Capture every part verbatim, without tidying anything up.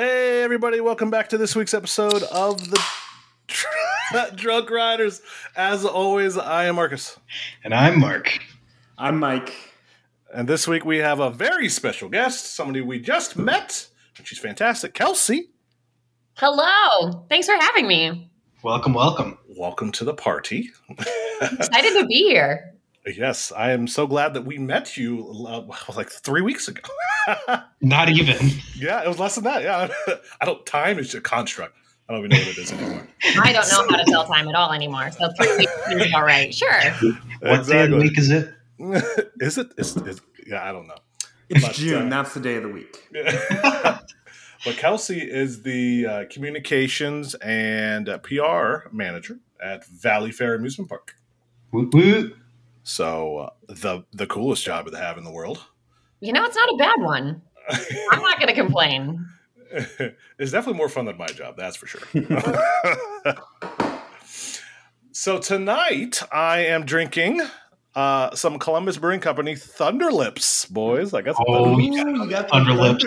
Hey, everybody. Welcome back to this week's episode of the Drunk Riders. As always, I am Marcus. And I'm Mark. I'm Mike. And this week we have a very special guest, somebody we just met. She's fantastic. Kelsey. Hello. Thanks for having me. Welcome, welcome. Welcome to the party. Excited to be here. Yes, I am so glad that we met you uh, like three weeks ago. Not even. Yeah, it was less than that. Yeah, I don't. Time is a construct. I don't even know what it is anymore. I don't know how to tell time at all anymore. So three weeks is all right. Sure. What exactly. Day of the week is it? Is it? Is, is, yeah, I don't know. It's but, June. Uh, that's the day of the week. Yeah. But Kelsey is the uh, communications and uh, P R manager at Valleyfair Amusement Park. Whoop, whoop. So uh, the the coolest job to have in the world. You know, it's not a bad one. I'm not going to complain. It's definitely more fun than my job, that's for sure. So tonight I am drinking uh, some Columbus Brewing Company Thunderlips, boys. I got some oh, Thunderlips. You got the Thunderlips.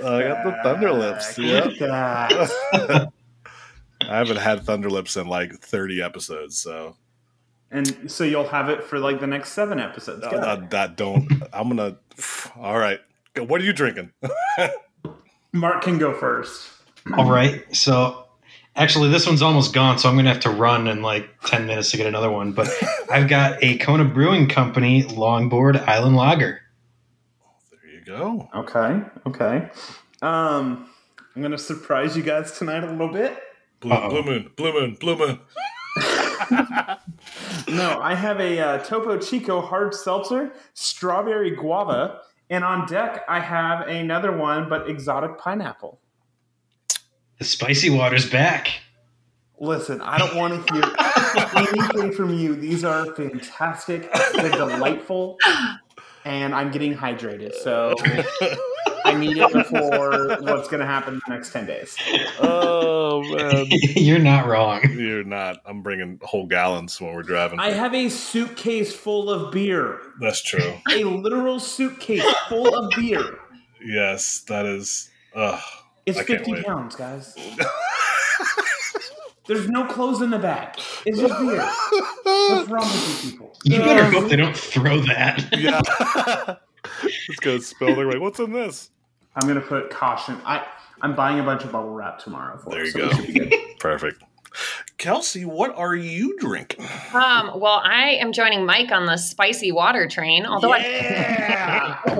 Thunderlips. I got the Thunderlips. Yep. I haven't had Thunderlips in like thirty episodes, so. And so you'll have it for like the next seven episodes. No, no, that don't. I'm going to. All right. What are you drinking? Mark can go first. All right. So actually, this one's almost gone. So I'm going to have to run in like ten minutes to get another one. But I've got a Kona Brewing Company Longboard Island Lager. There you go. Okay. Okay. Um, I'm going to surprise you guys tonight a little bit. Blue, blue moon. Blue moon. Blue moon. No, I have a uh, Topo Chico hard seltzer, strawberry guava, and on deck I have another one, but exotic pineapple. The spicy water's back. Listen, I don't want to hear anything from you. These are fantastic. They're delightful, and I'm getting hydrated, so I need it before what's going to happen in the next ten days. Oh, man. You're not wrong. You're not. I'm bringing whole gallons when we're driving. I have a suitcase full of beer. That's true. A literal suitcase full of beer. Yes, that is. Uh, it's fifty pounds, guys. There's no clothes in the bag. It's just beer. What's wrong with you people? You better hope they don't throw that. Yeah. It's going to spill. They're like, what's in this? I'm going to put caution. I, I'm buying a bunch of bubble wrap tomorrow. For there you so go. Perfect. Kelsey, what are you drinking? Um, well, I am joining Mike on the spicy water train. Although yeah! I,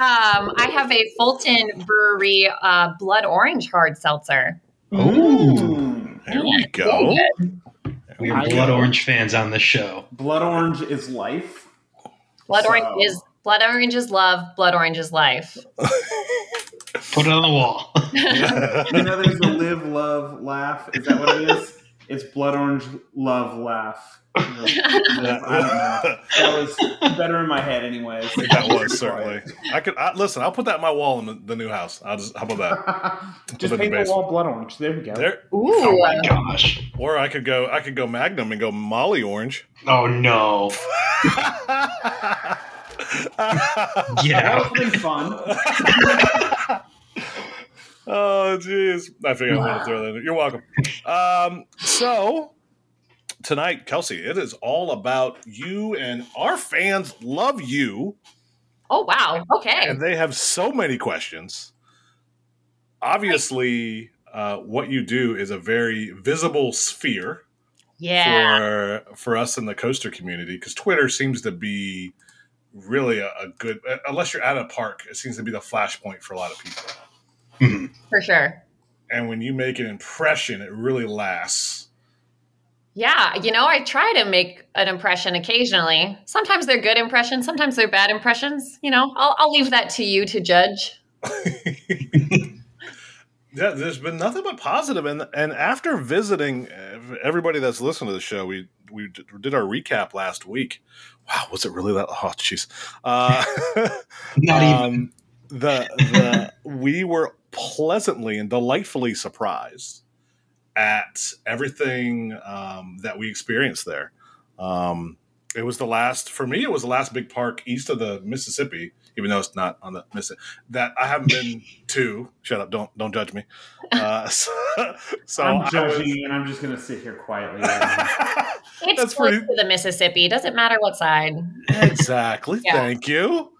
um, I have a Fulton Brewery uh, blood orange hard seltzer. Ooh, there yeah, we go. We are blood orange fans on the show. Blood orange is life. Blood so. orange is Blood orange is love. Blood orange is life. Put it on the wall. Yeah. You know, there's the live, love, laugh. Is that what it is? It's blood orange, love, laugh. I don't know. That was better in my head, anyways. That was certainly. I could I, listen. I'll put that in my wall in the, the new house. I'll just how about that? Just paint the, the wall blood orange. There we go. There, Ooh, oh my gosh! Or I could go. I could go Magnum and go Molly orange. Oh no. Yeah, that was fun. Oh, jeez. I figured wow. I wanted to throw that in. You're welcome. Um, so tonight, Kelsey, it is all about you, and our fans love you. Oh wow! Okay, and they have so many questions. Obviously, uh, what you do is a very visible sphere. Yeah. For for us in the coaster community, because Twitter seems to be. Really a, a good, unless you're at a park, it seems to be the flashpoint for a lot of people. For sure. And when you make an impression, it really lasts. Yeah. You know, I try to make an impression occasionally. Sometimes they're good impressions. Sometimes they're bad impressions. You know, I'll, I'll leave that to you to judge. Yeah, there's been nothing but positive. And, and after visiting everybody that's listened to the show, we, we did our recap last week. Wow, was it really that? Oh, jeez. Uh, Not um, even. The, the, we were pleasantly and delightfully surprised at everything um, that we experienced there. Um, It was the last, for me, it was the last big park east of the Mississippi, even though it's not on the Mississippi, that I haven't been to. Shut up. Don't don't judge me. Uh, so, so I'm judging was, and I'm just going to sit here quietly. It's That's close pretty, to the Mississippi. It doesn't matter what side. Exactly. Yeah. Thank you.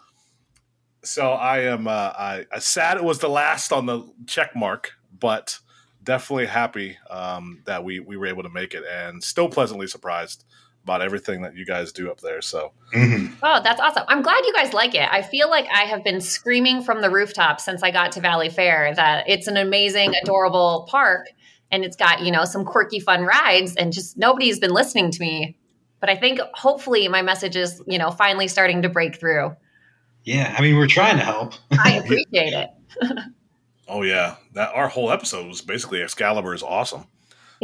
So I am uh, I, I sad it was the last on the check mark, but definitely happy um, that we, we were able to make it and still pleasantly surprised about everything that you guys do up there. So, mm-hmm. Oh, that's awesome. I'm glad you guys like it. I feel like I have been screaming from the rooftop since I got to Valley Fair that it's an amazing, adorable park and it's got, you know, some quirky, fun rides and just nobody's been listening to me. But I think hopefully my message is, you know, finally starting to break through. Yeah. I mean, we're trying to help. I appreciate it. Oh yeah. That our whole episode was basically Excalibur is awesome.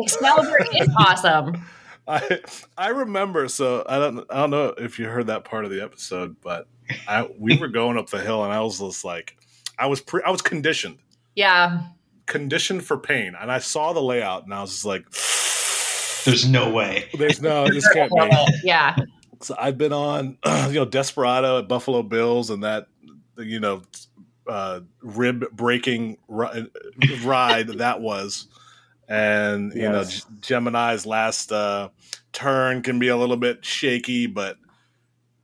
Excalibur is awesome. I I remember, so I don't I don't know if you heard that part of the episode, but I we were going up the hill and I was just like, I was pre, I was conditioned, yeah, conditioned for pain, and I saw the layout and I was just like, there's no way, there's no, this can't be, yeah. So I've been on, you know, Desperado at Buffalo Bills and that, you know, uh, rib breaking ri- ride that was. And, you yes. know, Gemini's last uh, turn can be a little bit shaky, but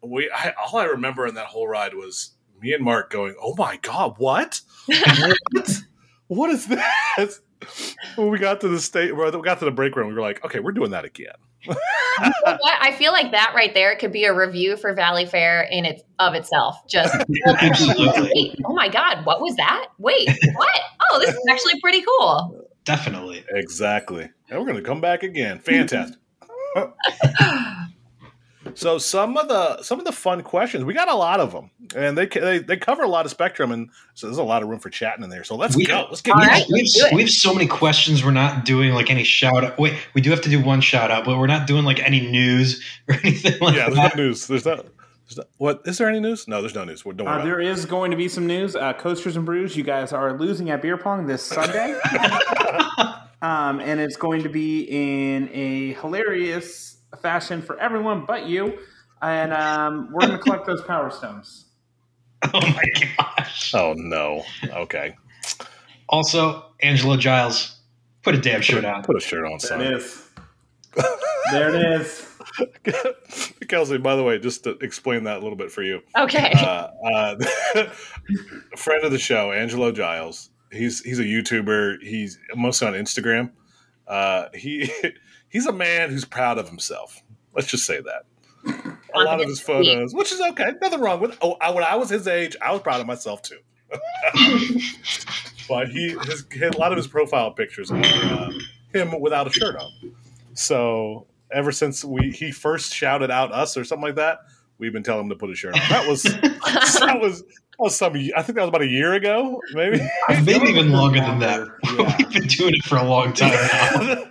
we I, all I remember in that whole ride was me and Mark going, oh, my God, what? what? What is that? When we got to the state, we got to the break room, we were like, okay, we're doing that again. You know what? I feel like that right there could be a review for Valley Fair in its of itself. Just, wait, oh, my God, what was that? Wait, what? Oh, this is actually pretty cool. Definitely. Exactly. And we're going to come back again. Fantastic. So some of the some of the fun questions, we got a lot of them, and they they, they cover a lot of spectrum, and so there's a lot of room for chatting in there. So let's we, go. Let's get. Right, we, let's have, we have so many questions. We're not doing like any shout out. Wait, we do have to do one shout out, but we're not doing like any news or anything like yeah, that. Yeah, there's no news. There's not. What is there any news? No, there's no news. Don't worry uh, about there it. Is going to be some news. Uh, Coasters and Brews, you guys are losing at beer pong this Sunday, um, and it's going to be in a hilarious fashion for everyone but you. And um, we're going to collect those power stones. Oh my gosh! Oh no! Okay. Also, Angela Giles, put a damn shirt on. Put a shirt on, son. There it is. There it is. Kelsey, by the way, just to explain that a little bit for you. Okay. Uh, uh, friend of the show, Angelo Giles. He's he's a YouTuber. He's mostly on Instagram. Uh, he he's a man who's proud of himself. Let's just say that. A lot of his photos, which is okay, nothing wrong with. Oh, I, when I was his age, I was proud of myself too. But he his, his a lot of his profile pictures are uh, him without a shirt on. So. Ever since we he first shouted out us or something like that, we've been telling him to put a shirt on. That was that was that was some. I think that was about a year ago, maybe. Maybe even longer than that. Yeah. We've been doing it for a long time now.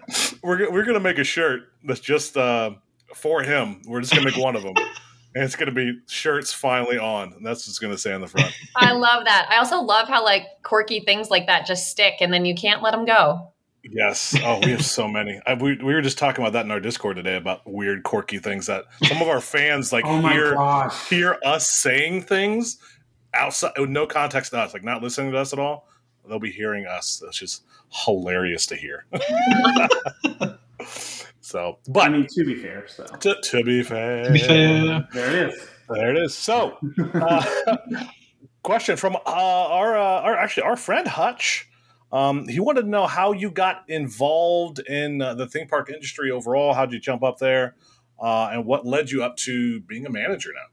we're we're gonna make a shirt that's just uh, for him. We're just gonna make one of them, and it's gonna be shirts finally on, and that's what's gonna say on the front. I love that. I also love how like quirky things like that just stick, and then you can't let them go. Yes. Oh, we have so many. I, we we were just talking about that in our Discord today about weird, quirky things that some of our fans like oh hear gosh. hear us saying things outside with no context to us, like not listening to us at all. They'll be hearing us. It's just hilarious to hear. So, but I mean, to be fair, so to, to be fair, to be fair, there it is. There it is. So, uh, question from uh, our uh, our actually our friend Hutch. Um, he wanted to know how you got involved in uh, the theme park industry overall. How'd you jump up there? Uh, and what led you up to being a manager now?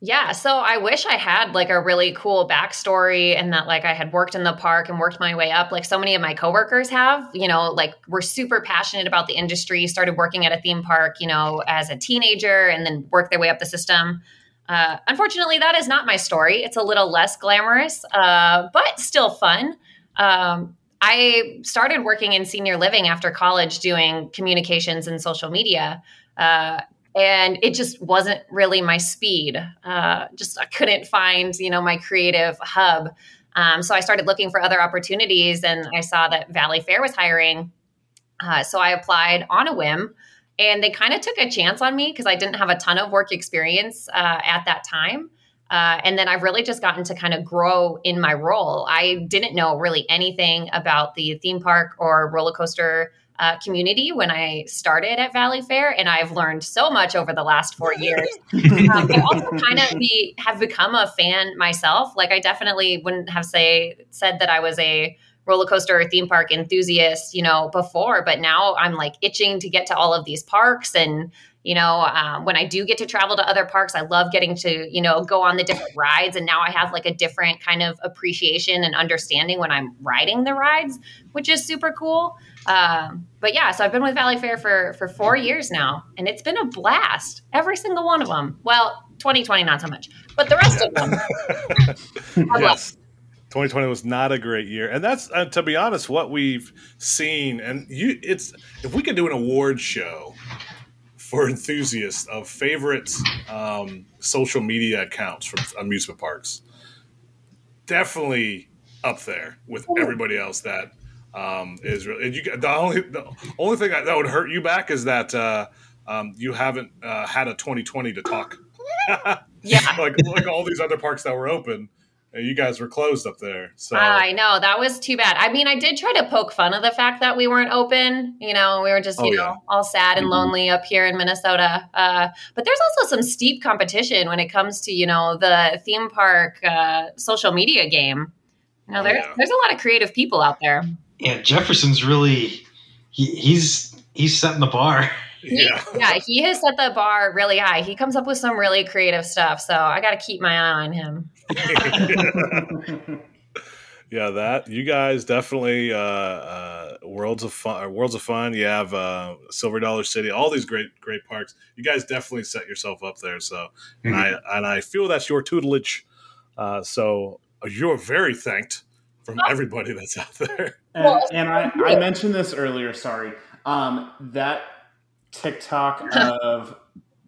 Yeah. So I wish I had like a really cool backstory and that like I had worked in the park and worked my way up. Like so many of my coworkers have, you know, like we're super passionate about the industry, started working at a theme park, you know, as a teenager and then worked their way up the system. Uh, unfortunately, that is not my story. It's a little less glamorous, uh, but still fun. Um, I started working in senior living after college doing communications and social media. Uh, and it just wasn't really my speed. Uh, just, I couldn't find, you know, my creative hub. Um, so I started looking for other opportunities and I saw that Valley Fair was hiring. Uh, so I applied on a whim And they kind of took a chance on me because I didn't have a ton of work experience uh, at that time. Uh, and then I've really just gotten to kind of grow in my role. I didn't know really anything about the theme park or roller coaster uh, community when I started at Valleyfair. And I've learned so much over the last four years. um, I also kind of be, have become a fan myself. Like I definitely wouldn't have say said that I was a roller coaster or theme park enthusiast, you know, before, but now I'm like itching to get to all of these parks. And, you know, um, when I do get to travel to other parks, I love getting to, you know, go on the different rides. And now I have like a different kind of appreciation and understanding when I'm riding the rides, which is super cool. Um, but yeah, so I've been with Valleyfair for, for four years now, and it's been a blast. Every single one of them. Well, twenty twenty, not so much, but the rest yeah. of them. Yes. twenty twenty was not a great year. And that's, uh, to be honest, what we've seen. And you, it's if we could do an award show for enthusiasts of favorite um, social media accounts from amusement parks, definitely up there with everybody else that um, is really. And you, the, only, the only thing that would hurt you back is that uh, um, you haven't uh, had a twenty twenty to talk. Yeah. like, like all these other parks that were open. You guys were closed up there. So I know that was too bad. I mean, I did try to poke fun of the fact that we weren't open. You know, we were just, you oh, yeah. know, all sad and mm-hmm. lonely up here in Minnesota. Uh, but there's also some steep competition when it comes to, you know, the theme park uh, social media game. You know, oh, there's, yeah. there's a lot of creative people out there. Yeah. Jefferson's really, he, he's, he's setting the bar. He, yeah. yeah, he has set the bar really high. He comes up with some really creative stuff. So I got to keep my eye on him. Yeah, that you guys definitely uh, uh, Worlds of Fun. Worlds of Fun. You have uh, Silver Dollar City. All these great, great parks. You guys definitely set yourself up there. So, mm-hmm. and I and I feel that's your tutelage. Uh, so you're very thanked from everybody that's out there. And, and I, I mentioned this earlier. Sorry, um, that TikTok of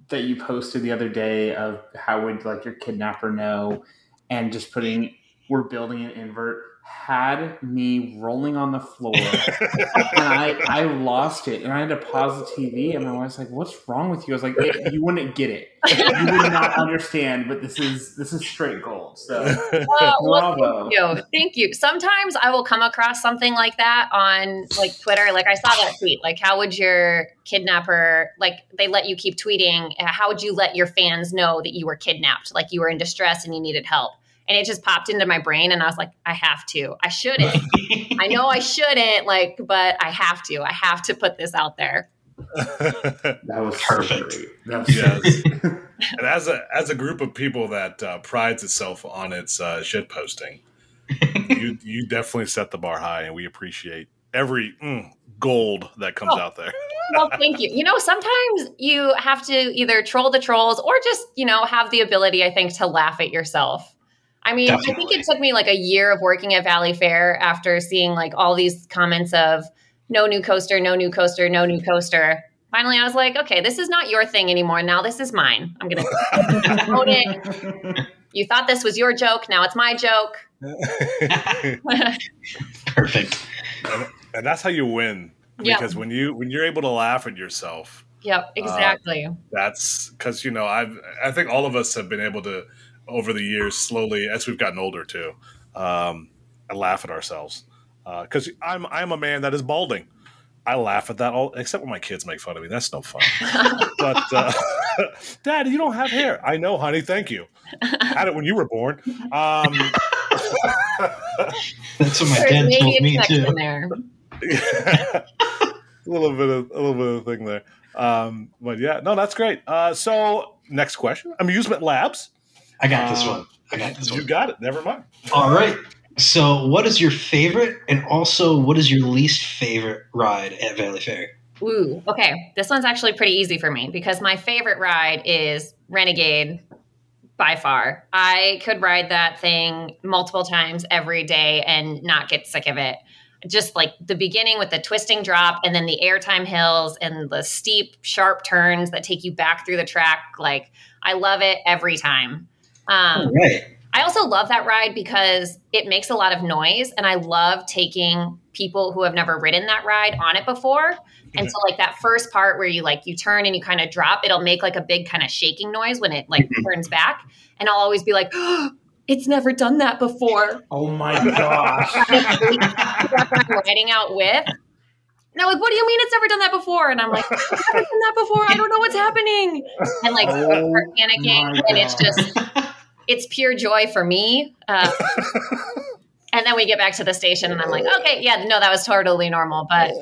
that you posted the other day of how would like your kidnapper know. And just putting, we're building an invert, had me rolling on the floor. And I, I lost it. And I had to pause the T V. And my wife's like, what's wrong with you? I was like, hey, you wouldn't get it. You would not understand, but this is this is straight gold. So, well, bravo. Well, thank you. Thank you. Sometimes I will come across something like that on like Twitter. Like I saw that tweet. Like, how would your kidnapper, like they let you keep tweeting. How would you let your fans know that you were kidnapped? Like you were in distress and you needed help. And it just popped into my brain and I was like, I have to, I shouldn't, I know I shouldn't like, but I have to, I have to put this out there. That was perfect. So that was yes. And as a, as a group of people that uh, prides itself on its uh, shit posting, you, you definitely set the bar high and we appreciate every mm, gold that comes oh. out there. Well, thank you. You know, sometimes you have to either troll the trolls or just, you know, have the ability, I think, to laugh at yourself. I mean, definitely. I think it took me like a year of working at Valleyfair after seeing like all these comments of no new coaster, no new coaster, no new coaster. Finally, I was like, okay, this is not your thing anymore. Now this is mine. I'm going to own it. You thought this was your joke. Now it's my joke. Perfect. And, and that's how you win. Because yep. when, you, when you're able to laugh at yourself. Yep, exactly. Uh, that's because, you know, I've, I think all of us have been able to, over the years, slowly as we've gotten older too, um, I laugh at ourselves because uh, I'm I'm a man that is balding. I laugh at that all, except when my kids make fun of me. That's no fun. But uh, Dad, you don't have hair. I know, honey. Thank you. I had it when you were born. Um, That's what my dad told me too. There. a little bit of a little bit of thing there. Um, but yeah, no, that's great. Uh, so next question: amusement labs. I got this one. I got this one. You got it. Never mind. All right. So what is your favorite and also what is your least favorite ride at Valleyfair? Ooh, okay. This one's actually pretty easy for me because my favorite ride is Renegade by far. I could ride that thing multiple times every day and not get sick of it. Just like the beginning with the twisting drop and then the airtime hills and the steep, sharp turns that take you back through the track. Like I love it every time. Um, right. I also love that ride because it makes a lot of noise, and I love taking people who have never ridden that ride on it before. Mm-hmm. And so like that first part where you like you turn and you kind of drop, it'll make like a big kind of shaking noise when it like mm-hmm. turns back. And I'll always be like, oh, it's never done that before. Oh my gosh. I'm riding out with. And I'm like, what do you mean it's never done that before? And I'm like, it's never done that before. I don't know what's happening. And like oh start panicking. And it's just, it's pure joy for me. Um, and then we get back to the station and I'm like, okay, yeah, no, that was totally normal. But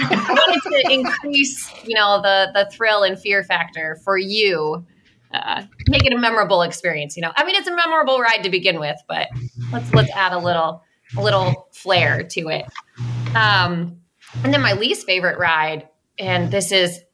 I wanted to increase, you know, the, the thrill and fear factor for you. Uh, make it a memorable experience, you know. I mean, it's a memorable ride to begin with, but let's let's add a little a little flair to it. Um, and then my least favorite ride, and this is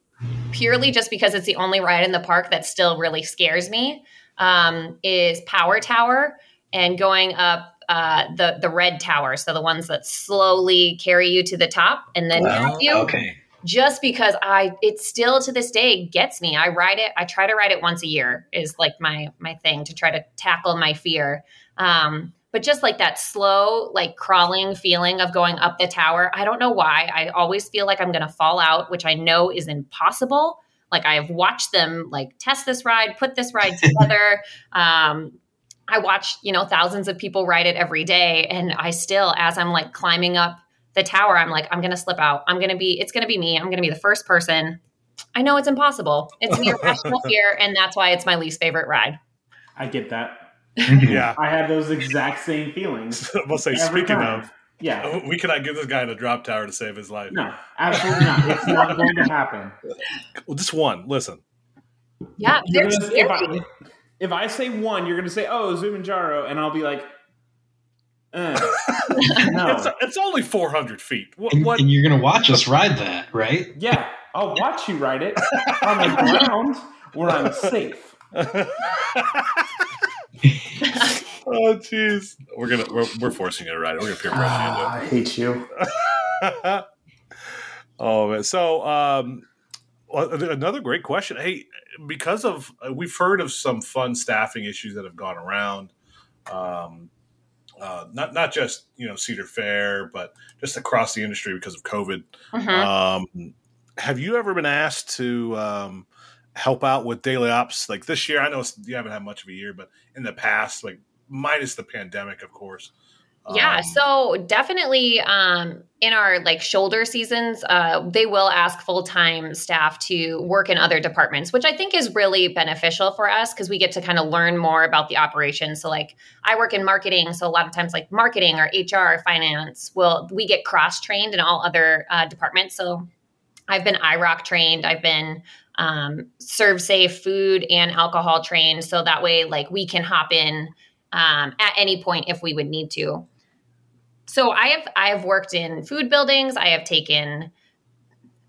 purely just because it's the only ride in the park that still really scares me, um, is Power Tower and going up uh, the the red tower, so the ones that slowly carry you to the top and then wow. you. Okay. Just because I, it still to this day gets me. I ride it. I try to ride it once a year is like my, my thing to try to tackle my fear. Um, but just like that slow, like crawling feeling of going up the tower. I don't know why. I always feel like I'm going to fall out, which I know is impossible. Like I have watched them like test this ride, put this ride together. um, I watch, you know, thousands of people ride it every day. And I still, as I'm like climbing up the tower, I'm like, I'm going to slip out. I'm going to be, it's going to be me. I'm going to be the first person. I know it's impossible. It's an irrational fear. And that's why it's my least favorite ride. I get that. Yeah. I have those exact same feelings. We'll say, speaking time. of, yeah, we cannot give this guy in a drop tower to save his life. No, absolutely not. It's not going to happen. Well, just one, listen. Yeah. If I, if I say one, you're going to say, oh, Kilimanjaro. And I'll be like, uh, no. it's, it's only four hundred feet. What, and, what? and you're going to watch us ride that, right? Yeah, I'll watch you ride it on the ground where I'm safe. Oh, jeez. We're gonna we're, we're forcing you to ride it. We're gonna peer pressure you. Uh, I hate you. Oh man. So um, another great question. Hey, because of we've heard of some fun staffing issues that have gone around. Um, Uh, not not just, you know, Cedar Fair, but just across the industry because of COVID. Uh-huh. Um, have you ever been asked to um, help out with daily ops? Like this year, I know it's, you haven't had much of a year, but in the past, like minus the pandemic, of course. Yeah. Um, so definitely um, in our like shoulder seasons, uh, they will ask full-time staff to work in other departments, which I think is really beneficial for us because we get to kind of learn more about the operation. So like I work in marketing. So a lot of times like marketing or H R or finance will, we get cross-trained in all other uh, departments. So I've been I ROC trained. I've been um, serve safe food and alcohol trained. So that way, like we can hop in um, at any point if we would need to. So I have I have worked in food buildings. I have taken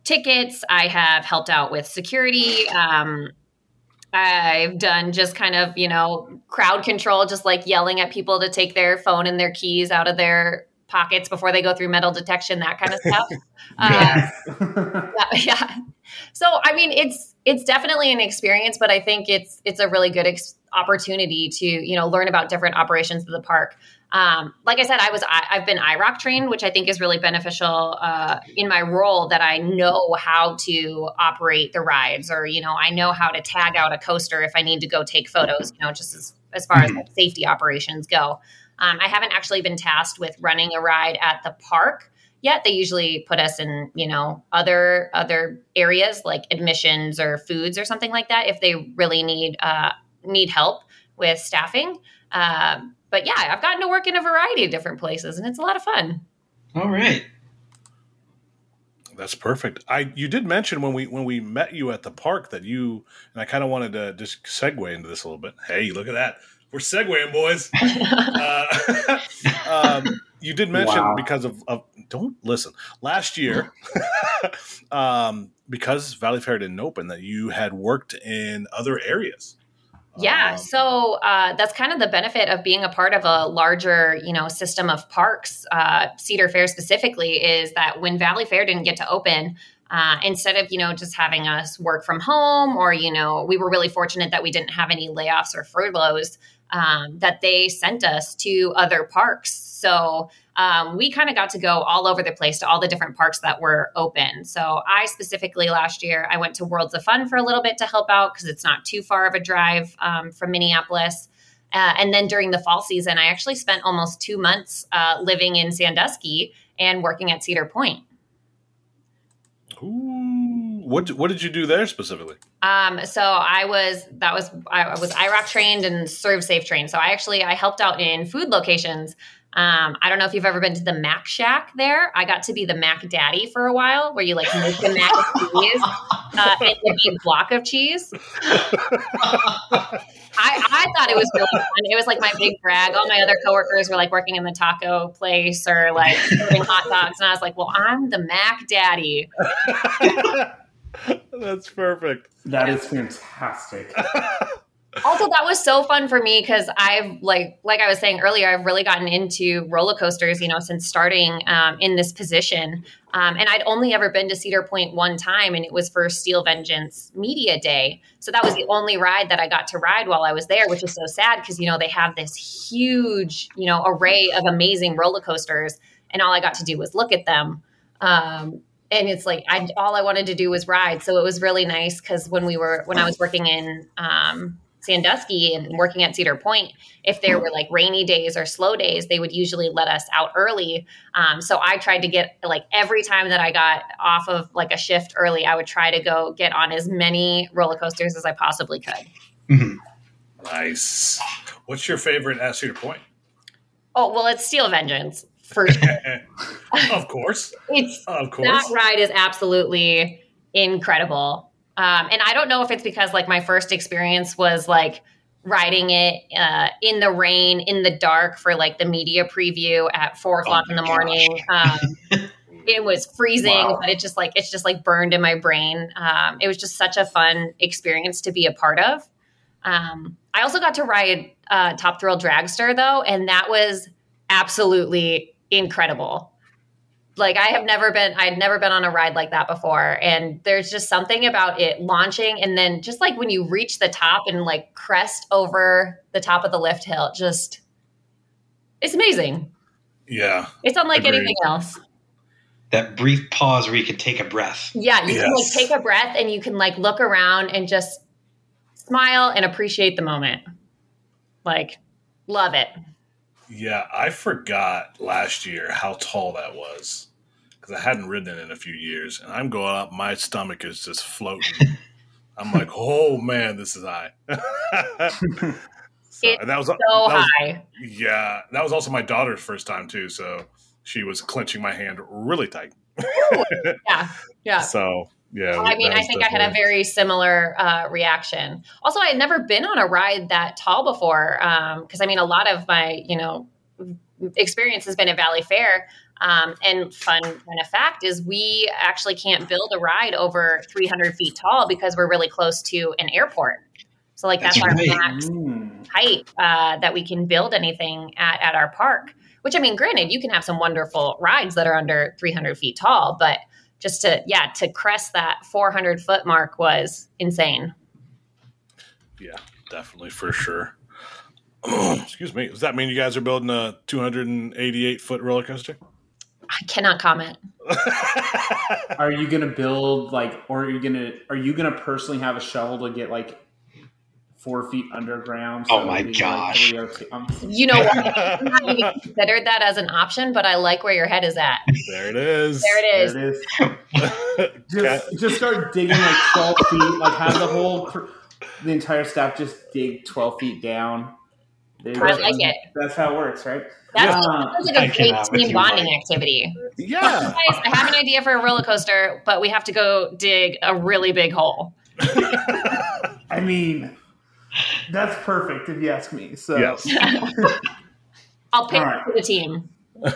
tickets. I have helped out with security. Um, I've done just kind of, you know, crowd control, just like yelling at people to take their phone and their keys out of their pockets before they go through metal detection, that kind of stuff. yeah. Uh, yeah, yeah. So, I mean, it's it's definitely an experience, but I think it's it's a really good ex- opportunity to, you know, learn about different operations of the park. Um, like I said, I was, I, I've been I ROC trained, which I think is really beneficial, uh, in my role that I know how to operate the rides or, you know, I know how to tag out a coaster if I need to go take photos, you know, just as, as far as like, safety operations go. Um, I haven't actually been tasked with running a ride at the park yet. They usually put us in, you know, other, other areas like admissions or foods or something like that, if they really need, uh, need help with staffing. Um, But yeah, I've gotten to work in a variety of different places, and it's a lot of fun. All right, that's perfect. I you did mention when we when we met you at the park that you and I kind of wanted to just segue into this a little bit. Hey, look at that, we're segueing, boys. uh, um, you did mention wow. because of, of don't listen last year um, because Valleyfair didn't open that you had worked in other areas. Yeah. So uh, that's kind of the benefit of being a part of a larger, you know, system of parks, uh, Cedar Fair specifically, is that when Valleyfair didn't get to open, uh, instead of, you know, just having us work from home or, you know, we were really fortunate that we didn't have any layoffs or furloughs. um, that they sent us to other parks. So um, we kind of got to go all over the place to all the different parks that were open. So I specifically last year, I went to Worlds of Fun for a little bit to help out because it's not too far of a drive um, from Minneapolis. Uh, and then during the fall season, I actually spent almost two months uh, living in Sandusky and working at Cedar Point. Ooh, what what did you do there specifically? Um, so I was that was I was I R O C trained and Serve Safe trained. So I actually I helped out in food locations. Um, I don't know if you've ever been to the Mac Shack there. I got to be the Mac Daddy for a while, where you like make the mac and cheese uh, and give you a block of cheese. I, I thought it was really fun. It was like my big brag. All my other coworkers were like working in the taco place or like serving hot dogs. And I was like, well, I'm the Mac Daddy. That's perfect. That is fantastic. Also, that was so fun for me because I've like, like I was saying earlier, I've really gotten into roller coasters, you know, since starting um, in this position. Um, and I'd only ever been to Cedar Point one time, and it was for Steel Vengeance Media Day. So that was the only ride that I got to ride while I was there, which is so sad because, you know, they have this huge, you know, array of amazing roller coasters, and all I got to do was look at them. Um, And it's like, I, all I wanted to do was ride. So it was really nice because when we were, when I was working in um, Sandusky and working at Cedar Point, if there were like rainy days or slow days, they would usually let us out early. Um, so I tried to get like every time that I got off of like a shift early, I would try to go get on as many roller coasters as I possibly could. Mm-hmm. Nice. What's your favorite at Cedar Point? Oh, well, it's Steel Vengeance. For sure. Of course. It's of course. That ride is absolutely incredible. Um, and I don't know if it's because like my first experience was like riding it uh, in the rain, in the dark for like the media preview at four o'clock oh in the morning. Um, it was freezing, wow. But it just like, it's just like burned in my brain. Um, it was just such a fun experience to be a part of. Um, I also got to ride uh, Top Thrill Dragster though. And that was absolutely incredible. Like I have never been, I'd never been on a ride like that before. And there's just something about it launching. And then just like when you reach the top and like crest over the top of the lift hill, just, it's amazing. Yeah. It's unlike agreed. Anything else. That brief pause where you can take a breath. Yeah. You yes. can like take a breath and you can like look around and just smile and appreciate the moment. Like love it. Yeah, I forgot last year how tall that was because I hadn't ridden it in a few years. And I'm going up, my stomach is just floating. I'm like, oh, man, this is high. so, and that was so that high. Was, yeah, that was also my daughter's first time, too. So she was clenching my hand really tight. yeah, yeah. So, yeah. Well, I mean, I think I had a very similar uh, reaction. Also, I had never been on a ride that tall before because, um, I mean, a lot of my, you know, experience has been at Valleyfair. Um, and fun kind of fact is we actually can't build a ride over three hundred feet tall because we're really close to an airport. So, like, that's, that's our right. max mm. height uh, that we can build anything at, at our park, which, I mean, granted, you can have some wonderful rides that are under three hundred feet tall, but just to, yeah, to crest that four hundred foot mark was insane. Yeah, definitely, for sure. Excuse me. Does that mean you guys are building a two hundred eighty-eight foot roller coaster? I cannot comment. Are you going to build like, or are you going to, are you going to personally have a shovel to get like four feet underground? So oh my gosh. Like um, you know what? I haven't even considered that as an option, but I like where your head is at. There it is. There it is. There it is. just, just start digging like twelve feet. Like have the whole, the entire staff just dig twelve feet down. There I like it. That's how it works, right? That's, yeah. that's like a great team bonding right. activity. Yeah. Well, guys, I have an idea for a roller coaster, but we have to go dig a really big hole. I mean... That's perfect, if you ask me. So, yes. I'll pick right. the team. All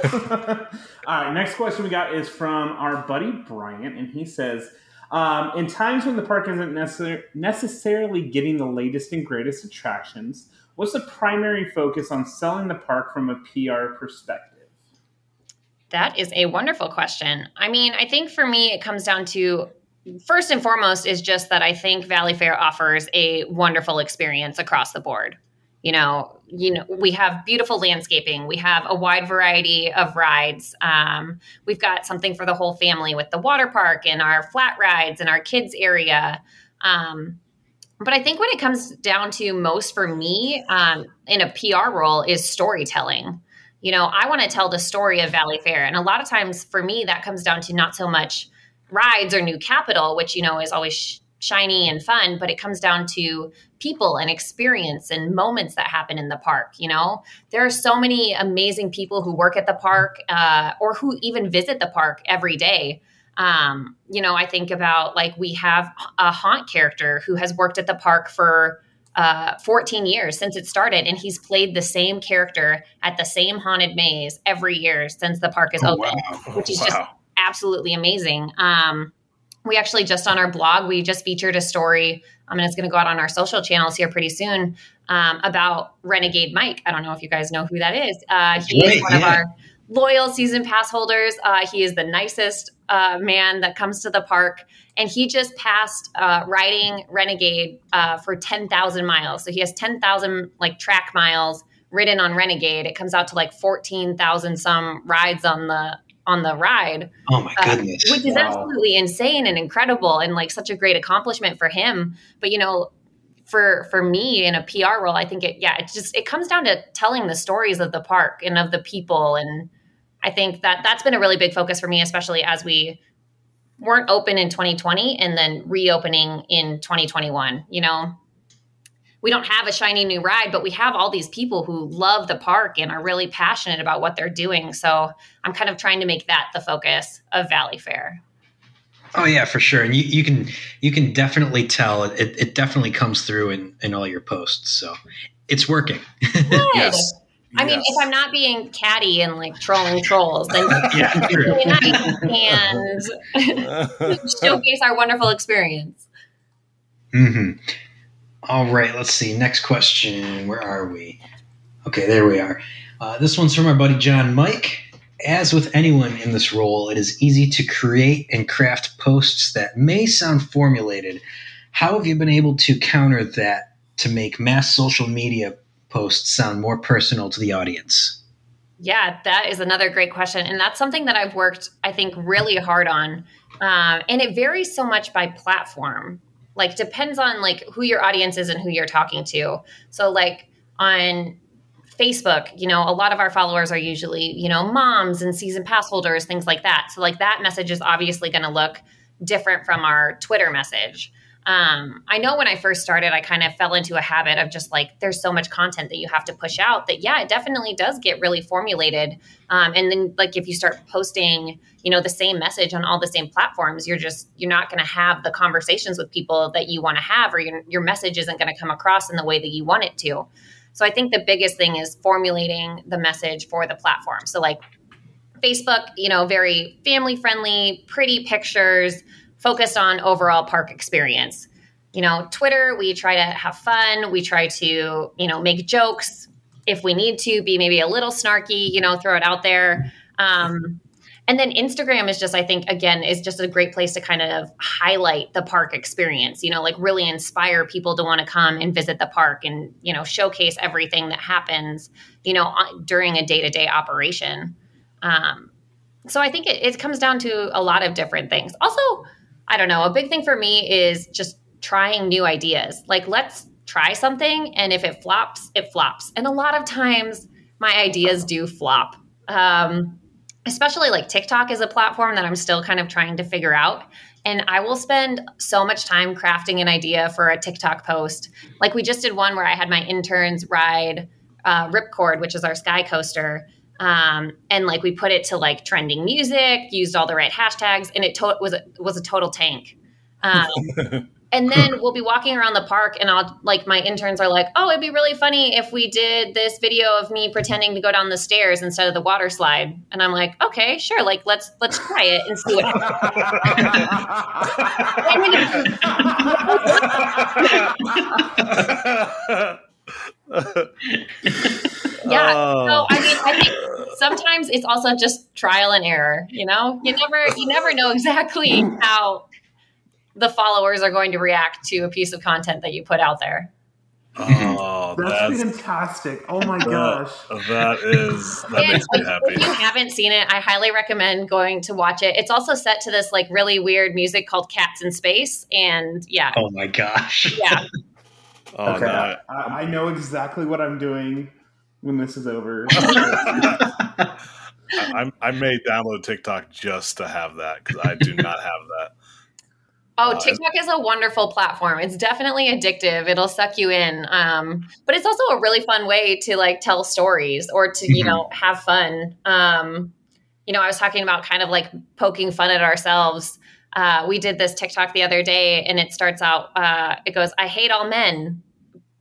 right. Next question we got is from our buddy Bryant, and he says, um, "In times when the park isn't necessar- necessarily getting the latest and greatest attractions, what's the primary focus on selling the park from a P R perspective?" That is a wonderful question. I mean, I think for me, it comes down to. First and foremost is just that I think Valleyfair offers a wonderful experience across the board. you know, you know, we have beautiful landscaping. We have a wide variety of rides. Um, we've got something for the whole family with the water park and our flat rides and our kids area. Um, but I think when it comes down to most for me, um, in a P R role is storytelling. You know, I want to tell the story of Valley Fair. And a lot of times for me, that comes down to not so much rides or new capital, which, you know, is always sh- shiny and fun, but it comes down to people and experience and moments that happen in the park. You know, there are so many amazing people who work at the park, uh, or who even visit the park every day. Um, you know, I think about, like, we have a haunt character who has worked at the park for uh, fourteen years since it started. And he's played the same character at the same haunted maze every year since the park is oh, open, wow. which is wow. just absolutely amazing. Um, we actually just on our blog, we just featured a story. I mean, it's going to go out on our social channels here pretty soon, um, about Renegade Mike. I don't know if you guys know who that is. Uh, he yeah, is one yeah. of our loyal season pass holders. Uh, he is the nicest uh, man that comes to the park. And he just passed uh, riding Renegade uh, for ten thousand miles. So he has ten thousand like track miles ridden on Renegade. It comes out to like fourteen thousand some rides on the on the ride. Oh my goodness. Uh, which is wow. absolutely insane and incredible and like such a great accomplishment for him. But you know, for, for me in a P R role, I think it, yeah, it just, it comes down to telling the stories of the park and of the people. And I think that that's been a really big focus for me, especially as we weren't open in twenty twenty and then reopening in twenty twenty-one, you know, we don't have a shiny new ride, but we have all these people who love the park and are really passionate about what they're doing. So I'm kind of trying to make that the focus of Valley Fair. Oh yeah, for sure. And you, you can, you can definitely tell it, it definitely comes through in, in all your posts. So it's working. Yes. I mean, yes. if I'm not being catty and like trolling trolls, then yeah, really nice and showcase our wonderful experience. Mm-hmm. All right, let's see. Next question. Where are we? Okay, there we are. Uh, this one's from our buddy John Mike. As with anyone in this role, it is easy to create and craft posts that may sound formulated. How have you been able to counter that to make mass social media posts sound more personal to the audience? Yeah, that is another great question. And that's something that I've worked, I think, really hard on. Uh, and it varies so much by platform. Like depends on like who your audience is and who you're talking to. So like on Facebook, you know, a lot of our followers are usually, you know, moms and season pass holders, things like that. So like that message is obviously going to look different from our Twitter message. Um, I know when I first started, I kind of fell into a habit of just like, there's so much content that you have to push out that, yeah, it definitely does get really formulated. Um, and then like, if you start posting, you know, the same message on all the same platforms, you're just, you're not going to have the conversations with people that you want to have, or your, your message isn't going to come across in the way that you want it to. So I think the biggest thing is formulating the message for the platform. So like Facebook, you know, very family friendly, pretty pictures, focused on overall park experience. You know, Twitter, we try to have fun. We try to, you know, make jokes if we need to, be maybe a little snarky, you know, throw it out there. Um, and then Instagram is just, I think, again, is just a great place to kind of highlight the park experience, you know, like really inspire people to want to come and visit the park and, you know, showcase everything that happens, you know, during a day-to-day operation. Um, so I think it, it comes down to a lot of different things. Also, I don't know. A big thing for me is just trying new ideas. Like, let's try something. And if it flops, it flops. And a lot of times my ideas do flop. Um, especially like TikTok is a platform that I'm still kind of trying to figure out. And I will spend so much time crafting an idea for a TikTok post. Like we just did one where I had my interns ride uh, Ripcord, which is our sky coaster. Um, and like we put it to like trending music, used all the right hashtags, and it to- was a, was a total tank. Um, and then we'll be walking around the park, and I'll like my interns are like, "Oh, it'd be really funny if we did this video of me pretending to go down the stairs instead of the water slide." And I'm like, "Okay, sure. Like let's let's try it and see what happens." Yeah. Oh. So I mean, I think sometimes it's also just trial and error, you know, you never, you never know exactly how the followers are going to react to a piece of content that you put out there. Oh, Wow, that's, that's fantastic! Oh my that, gosh, that is that and makes me happy. If you haven't seen it, I highly recommend going to watch it. It's also set to this like really weird music called "Cats in Space," and yeah. Oh my gosh! Yeah. oh, okay, no. I, I know exactly what I'm doing when this is over. I, I, I may download TikTok just to have that because I do not have that. Oh, TikTok is a wonderful platform. It's definitely addictive. It'll suck you in. Um, but it's also a really fun way to like tell stories or to, you mm-hmm. know, have fun. Um, you know, I was talking about kind of like poking fun at ourselves. Uh, we did this TikTok the other day and it starts out, uh, it goes, I hate all men.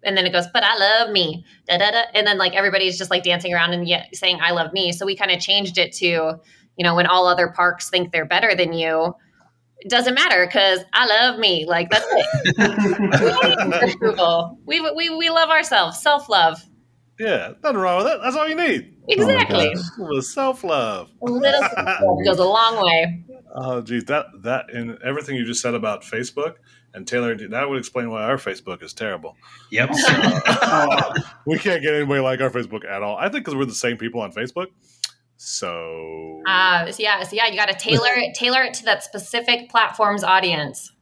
And then it goes, but I love me. Da, da, da. And then like everybody's just like dancing around and yet saying, I love me. So we kind of changed it to, you know, when all other parks think they're better than you, it doesn't matter because I love me. Like, that's it. we, we, we love ourselves. Self-love. Yeah, nothing wrong with that. That's all you need. Exactly. Oh self-love. A little self-love goes a long way. Oh, geez. That, that and everything you just said about Facebook and Taylor, that would explain why our Facebook is terrible. Yep. So, uh, we can't get anybody like our Facebook at all. I think because we're the same people on Facebook. So, uh, so yeah, so yeah, you got to tailor it, tailor it to that specific platform's audience.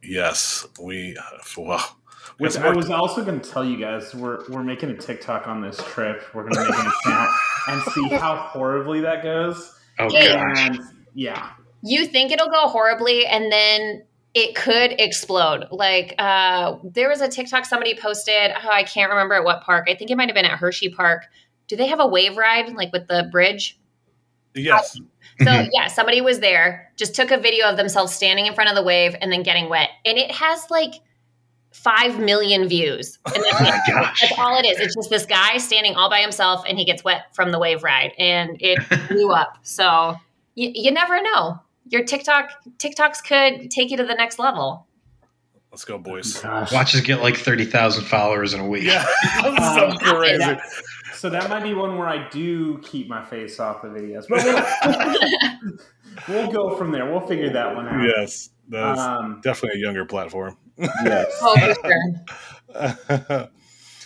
Yes, we. Uh, well, we Which I was to- also going to tell you guys, we're we're making a TikTok on this trip. We're going to make an account and see how horribly that goes. Okay. And, yeah. You think it'll go horribly, and then it could explode. Like uh, there was a TikTok somebody posted. Oh, I can't remember at what park. I think it might have been at Hershey Park. Do they have a wave ride, like with the bridge? Yes. Uh, so, yeah, somebody was there, just took a video of themselves standing in front of the wave and then getting wet. And it has, like, five million views. And that's, oh my it. Gosh. That's all it is. It's just this guy standing all by himself, and he gets wet from the wave ride. And it blew up. So you, you never know. Your TikTok TikToks could take you to the next level. Let's go, boys. Gosh. Watch us get, like, thirty thousand followers in a week. Yeah. That's so um, crazy. So that might be one where I do keep my face off the videos. But we'll, we'll go from there. We'll figure that one out. Yes. That's um, definitely a younger platform. Yes. Oh, for sure.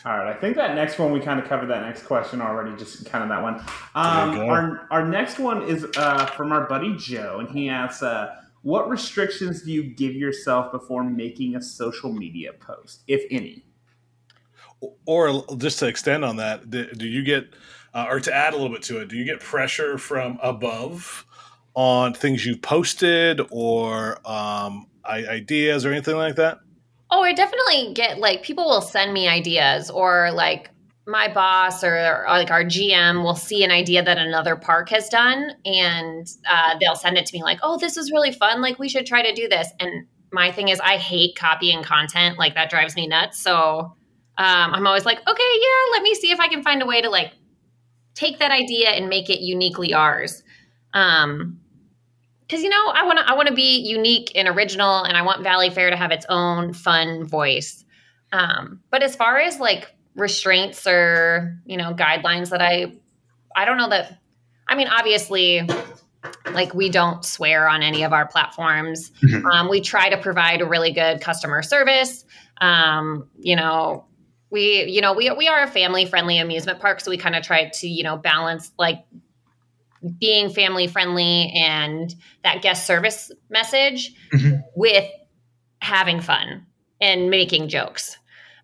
All right. I think that next one, we kind of covered that next question already, just kind of that one. Um, our, our next one is uh, from our buddy Joe, and he asks, uh, what restrictions do you give yourself before making a social media post, if any? Or just to extend on that, do you get, uh, or to add a little bit to it, do you get pressure from above on things you've posted or um, ideas or anything like that? Oh, I definitely get, like, people will send me ideas or, like, my boss or, or like our G M will see an idea that another park has done and uh, they'll send it to me like, oh, this is really fun. Like, we should try to do this. And my thing is I hate copying content. Like, that drives me nuts. So... Um, I'm always like, okay, yeah, let me see if I can find a way to like take that idea and make it uniquely ours. Um, cause you know, I want to, I want to be unique and original and I want Valleyfair to have its own fun voice. Um, but as far as like restraints or, you know, guidelines that I, I don't know that, I mean, obviously like we don't swear on any of our platforms. Mm-hmm. Um, we try to provide a really good customer service. Um, you know, We, you know, we we are a family-friendly amusement park, so we kind of try to, you know, balance, like, being family-friendly and that guest service message mm-hmm. with having fun and making jokes.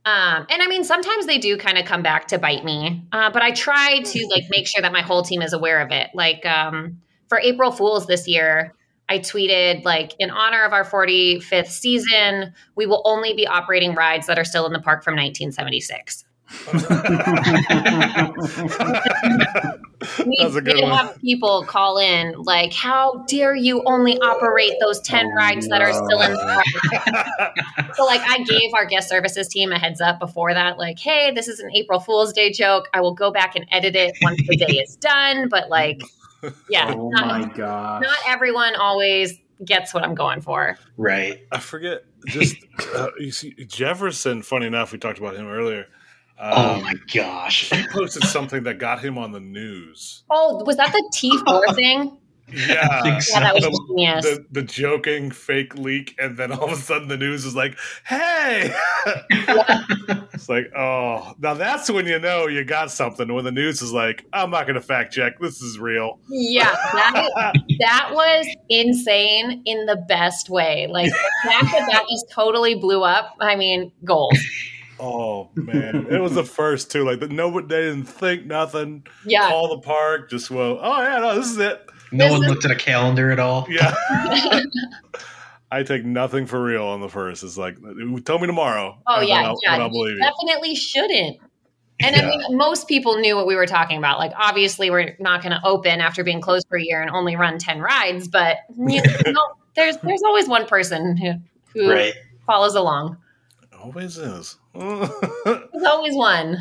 Um, and, I mean, sometimes they do kind of come back to bite me, uh, but I try to, like, make sure that my whole team is aware of it. Like, um, for April Fools this year, I tweeted, like, in honor of our forty-fifth season, we will only be operating rides that are still in the park from nineteen seventy-six. We That's a good did one. Have people call in, like, how dare you only operate those ten oh, rides no. that are still in the park? So, like, I gave our guest services team a heads up before that, like, hey, this is an April Fool's Day joke. I will go back and edit it once the day is done, but, like... Yeah. Oh not, my gosh. Not everyone always gets what I'm going for. Right. I forget. Just uh, you see Jefferson. Funny enough, we talked about him earlier. Um, oh my gosh! He posted something that got him on the news. Oh, was that the T four thing? Yeah, I think so. Yeah, that was the, genius. The, the joking fake leak, and then all of a sudden the news is like, hey! It's like, oh, now that's when you know you got something, when the news is like, I'm not going to fact check, this is real. Yeah, that, that was insane in the best way. Like, the fact that that just totally blew up, I mean, gold. Oh, man. It was the first, too. Like, nobody, they didn't think nothing. Yeah. Call the park, just, well, oh, yeah, no, this is it. No one looked at a calendar at all. Yeah. I take nothing for real on the first. It's like, tell me tomorrow. Oh, yeah. I'll, yeah. I'll believe you definitely you. shouldn't. And yeah. I mean, most people knew what we were talking about. Like, obviously, we're not going to open after being closed for a year and only run ten rides. But you know, there's there's always one person who, who right. follows along. Always is. There's always one.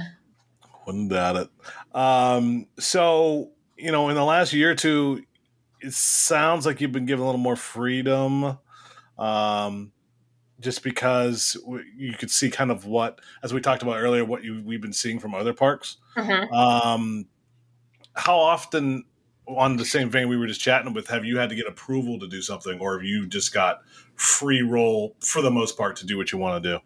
Wouldn't doubt it. Um, so... You know, in the last year or two, it sounds like you've been given a little more freedom, um, just because w- you could see kind of what, as we talked about earlier, what you, we've been seeing from other parks. Mm-hmm. Um, how often, on the same vein we were just chatting with, have you had to get approval to do something, or have you just got free roll for the most part to do what you want to do?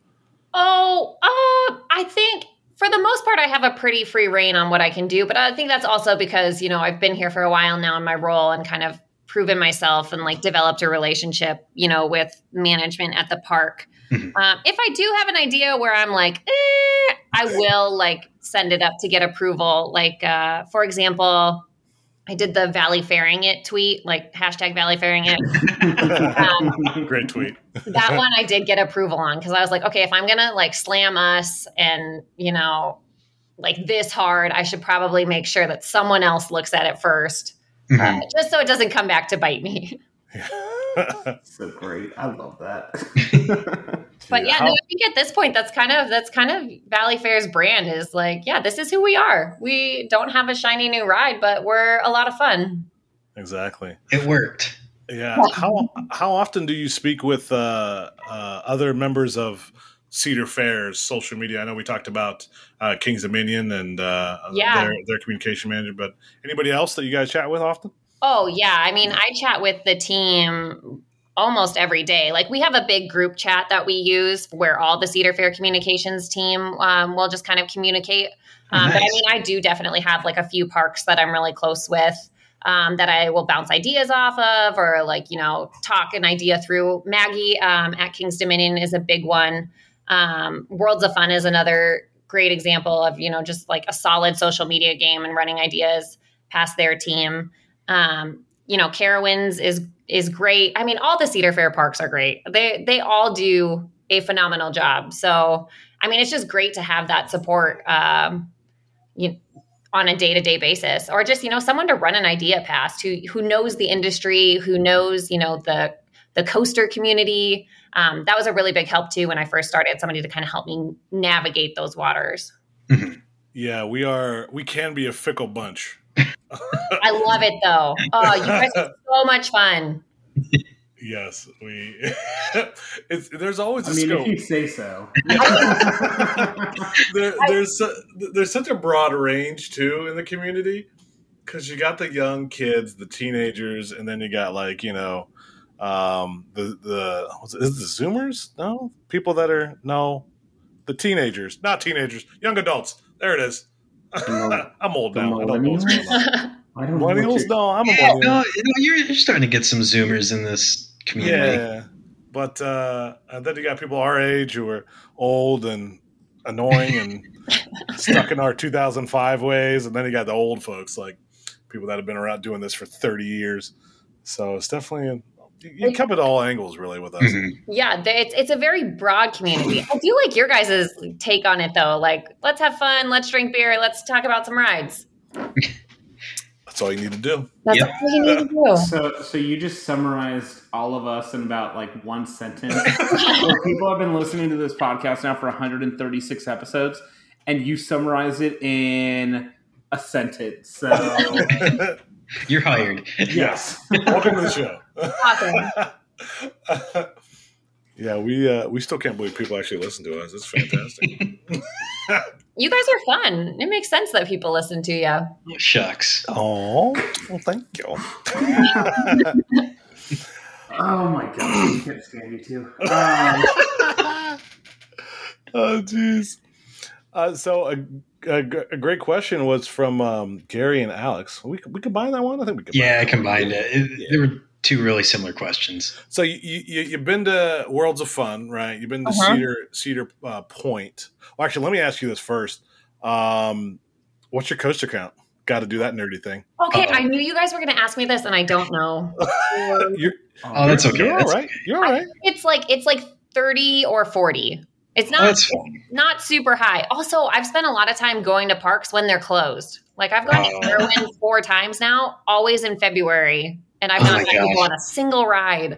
Oh, uh, I think... For the most part, I have a pretty free rein on what I can do. But I think that's also because, you know, I've been here for a while now in my role and kind of proven myself and like developed a relationship, you know, with management at the park. Mm-hmm. Um, if I do have an idea where I'm like, eh, I will like send it up to get approval. Like, uh, for example, I did the Valleyfairing It tweet, like hashtag Valleyfairing It. um, Great tweet. That one I did get approval on because I was like, okay, if I'm going to like slam us and, you know, like this hard, I should probably make sure that someone else looks at it first, mm-hmm. uh, just so it doesn't come back to bite me. So great. I love that. But yeah, yeah no, I think at this point, that's kind of, that's kind of Valleyfair's brand is like, yeah, this is who we are. We don't have a shiny new ride, but we're a lot of fun. Exactly. It worked. Yeah. How, how often do you speak with uh, uh, other members of Cedar Fair's social media? I know we talked about uh, Kings Dominion and uh, yeah. their, their communication manager, but anybody else that you guys chat with often? Oh, yeah. I mean, I chat with the team almost every day. Like, we have a big group chat that we use where all the Cedar Fair communications team um, will just kind of communicate. Um, nice. But I mean, I do definitely have like a few parks that I'm really close with um, that I will bounce ideas off of or like, you know, talk an idea through. Maggie um, at Kings Dominion is a big one. Um, Worlds of Fun is another great example of, you know, just like a solid social media game and running ideas past their team. Um, you know, Carowinds is, is great. I mean, all the Cedar Fair parks are great. They, they all do a phenomenal job. So, I mean, it's just great to have that support, um, you, on a day-to-day basis, or just, you know, someone to run an idea past who, who knows the industry, who knows, you know, the, the coaster community. Um, that was a really big help too, when I first started, somebody to kind of help me navigate those waters. Yeah, we are, we can be a fickle bunch. I love it though. Oh, you guys are so much fun. Yes, we. It's, there's always. I a mean, scope. If you say so. there, there's there's such a broad range too in the community, because you got the young kids, the teenagers, and then you got like you know, um, the the what's it, is it the Zoomers? No, people that are no, the teenagers, not teenagers, young adults. There it is. I'm old now. Millennials? I don't know. Millennials? No, I'm a millennial. No, you're, you're starting to get some Zoomers in this community. Yeah, but uh, then you got people our age who are old and annoying and stuck in our two thousand five ways, and then you got the old folks, like people that have been around doing this for thirty years. So it's definitely a, you come at all angles, really, with us. Mm-hmm. Yeah, it's it's a very broad community. I do like your guys' take on it, though. Like, let's have fun, let's drink beer, let's talk about some rides. That's all you need to do. That's yep. all you need to do. So, so you just summarized all of us in about, like, one sentence. People have been listening to this podcast now for one hundred thirty-six episodes, and you summarize it in a sentence. So... You're hired. Yes. Welcome to the show. Awesome. Yeah, we uh, we still can't believe people actually listen to us. It's fantastic. You guys are fun. It makes sense that people listen to you. Shucks. Oh, well, thank you. Oh, my God. I can't stand you, too. Um... oh, jeez. Uh, so a, a, a great question was from um, Gary and Alex. We we combined that one? I think we combined Yeah, I combined it. it yeah. There were two really similar questions. So you, you, you've been to Worlds of Fun, right? You've been to uh-huh. Cedar Cedar uh, Point. Well, actually, let me ask you this first. Um, what's your coaster count? Got to do that nerdy thing. Okay, uh-oh. I knew you guys were going to ask me this, and I don't know. you're, oh, that's okay. You're all that's right. Okay. You're all right. It's like it's like thirty or forty. It's not oh, not super high. Also, I've spent a lot of time going to parks when they're closed. Like I've gone oh. to Carowinds four times now, always in February, and I've oh not gotten people on a single ride,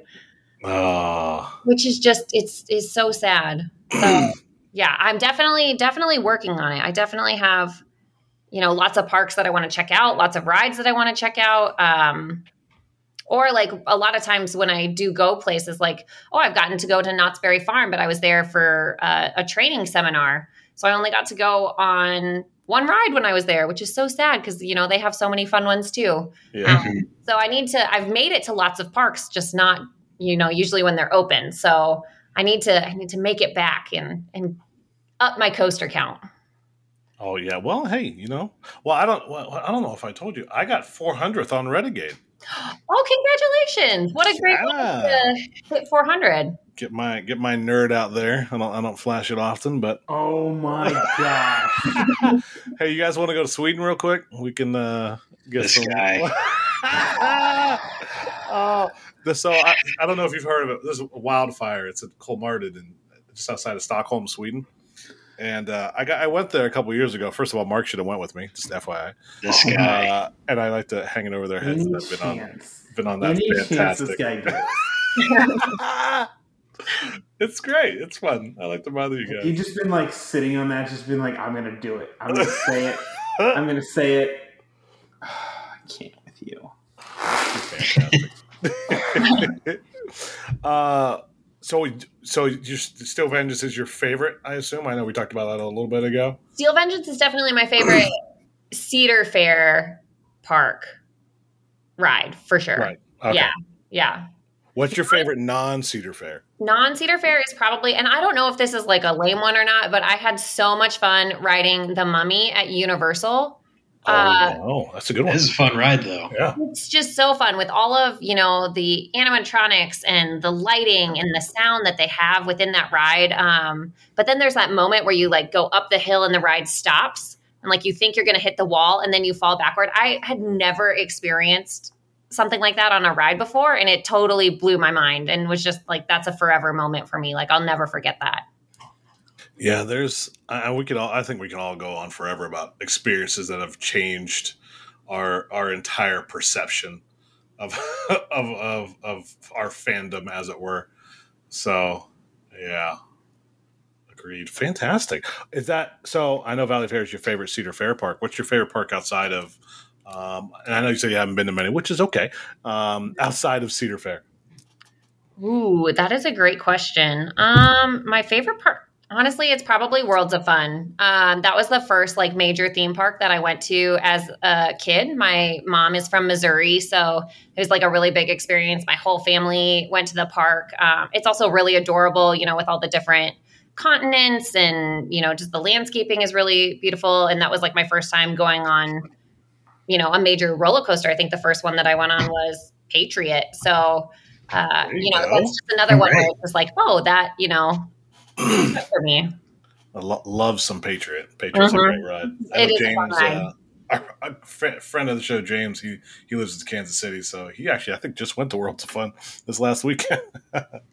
oh. which is just it's is so sad. So yeah, I'm definitely definitely working on it. I definitely have, you know, lots of parks that I want to check out, lots of rides that I want to check out. Um, Or like a lot of times when I do go places like, oh, I've gotten to go to Knott's Berry Farm, but I was there for uh, a training seminar. So I only got to go on one ride when I was there, which is so sad because, you know, they have so many fun ones too. Yeah. Um, so I need to, I've made it to lots of parks, just not, you know, usually when they're open. So I need to, I need to make it back and, and up my coaster count. Oh yeah. Well, hey, you know, well, I don't, well, I don't know if I told you, I got four hundredth on Renegade. Oh, congratulations! What a great yeah. way to hit four hundred. Get my get my nerd out there. I don't I don't flash it often, but oh my gosh! Hey, you guys want to go to Sweden real quick? We can uh, get this some. Guy. oh, the, so I, I don't know if you've heard of it. There's a wildfire. It's at Kolmarden, and just outside of Stockholm, Sweden. And uh, I got I went there a couple years ago. First of all, Mark should have went with me. Just F Y I. This uh, guy. And I like to hang it over their heads. Any I've been chance. on, been on that. Any fantastic. Chance this guy It's great. It's fun. I like to bother you guys. You've just been like sitting on that, just been like, I'm going to do it. I'm going to say it. I'm going to say it. I can't with you. Fantastic. uh, So, so your Steel Vengeance is your favorite, I assume. I know we talked about that a little bit ago. Steel Vengeance is definitely my favorite Cedar Fair Park ride for sure. Right. Okay. Yeah, yeah. What's your favorite non-Cedar Fair? Non-Cedar Fair is probably, and I don't know if this is like a lame one or not, but I had so much fun riding the Mummy at Universal. Oh, uh, wow. That's a good one. This is a fun ride, though. Yeah, it's just so fun with all of, you know, the animatronics and the lighting and the sound that they have within that ride. Um, but then there's that moment where you like go up the hill and the ride stops and like you think you're going to hit the wall and then you fall backward. I had never experienced something like that on a ride before, and it totally blew my mind and was just like, that's a forever moment for me. Like I'll never forget that. Yeah, there's. I, we could all. I think we can all go on forever about experiences that have changed our our entire perception of of of, of our fandom, as it were. So, yeah, agreed. Fantastic. Is that so? I know Valleyfair is your favorite Cedar Fair park. What's your favorite park outside of? Um, and I know you said you haven't been to many, which is okay. Um, outside of Cedar Fair. Ooh, that is a great question. Um, my favorite park. Honestly, it's probably Worlds of Fun. Um, that was the first like major theme park that I went to as a kid. My mom is from Missouri, so it was like a really big experience. My whole family went to the park. Um, it's also really adorable, you know, with all the different continents and, you know, just the landscaping is really beautiful. And that was like my first time going on, you know, a major roller coaster. I think the first one that I went on was Patriot. So, uh, you, you know, go. That's just another all one right. where it was like, oh, that, you know, for me. I lo- love some Patriot. Patriot's mm-hmm. a great ride. I it is James, fun ride. Uh, our, our fr- friend of the show, James, he, he lives in Kansas City, so he actually, I think, just went to Worlds of Fun this last weekend.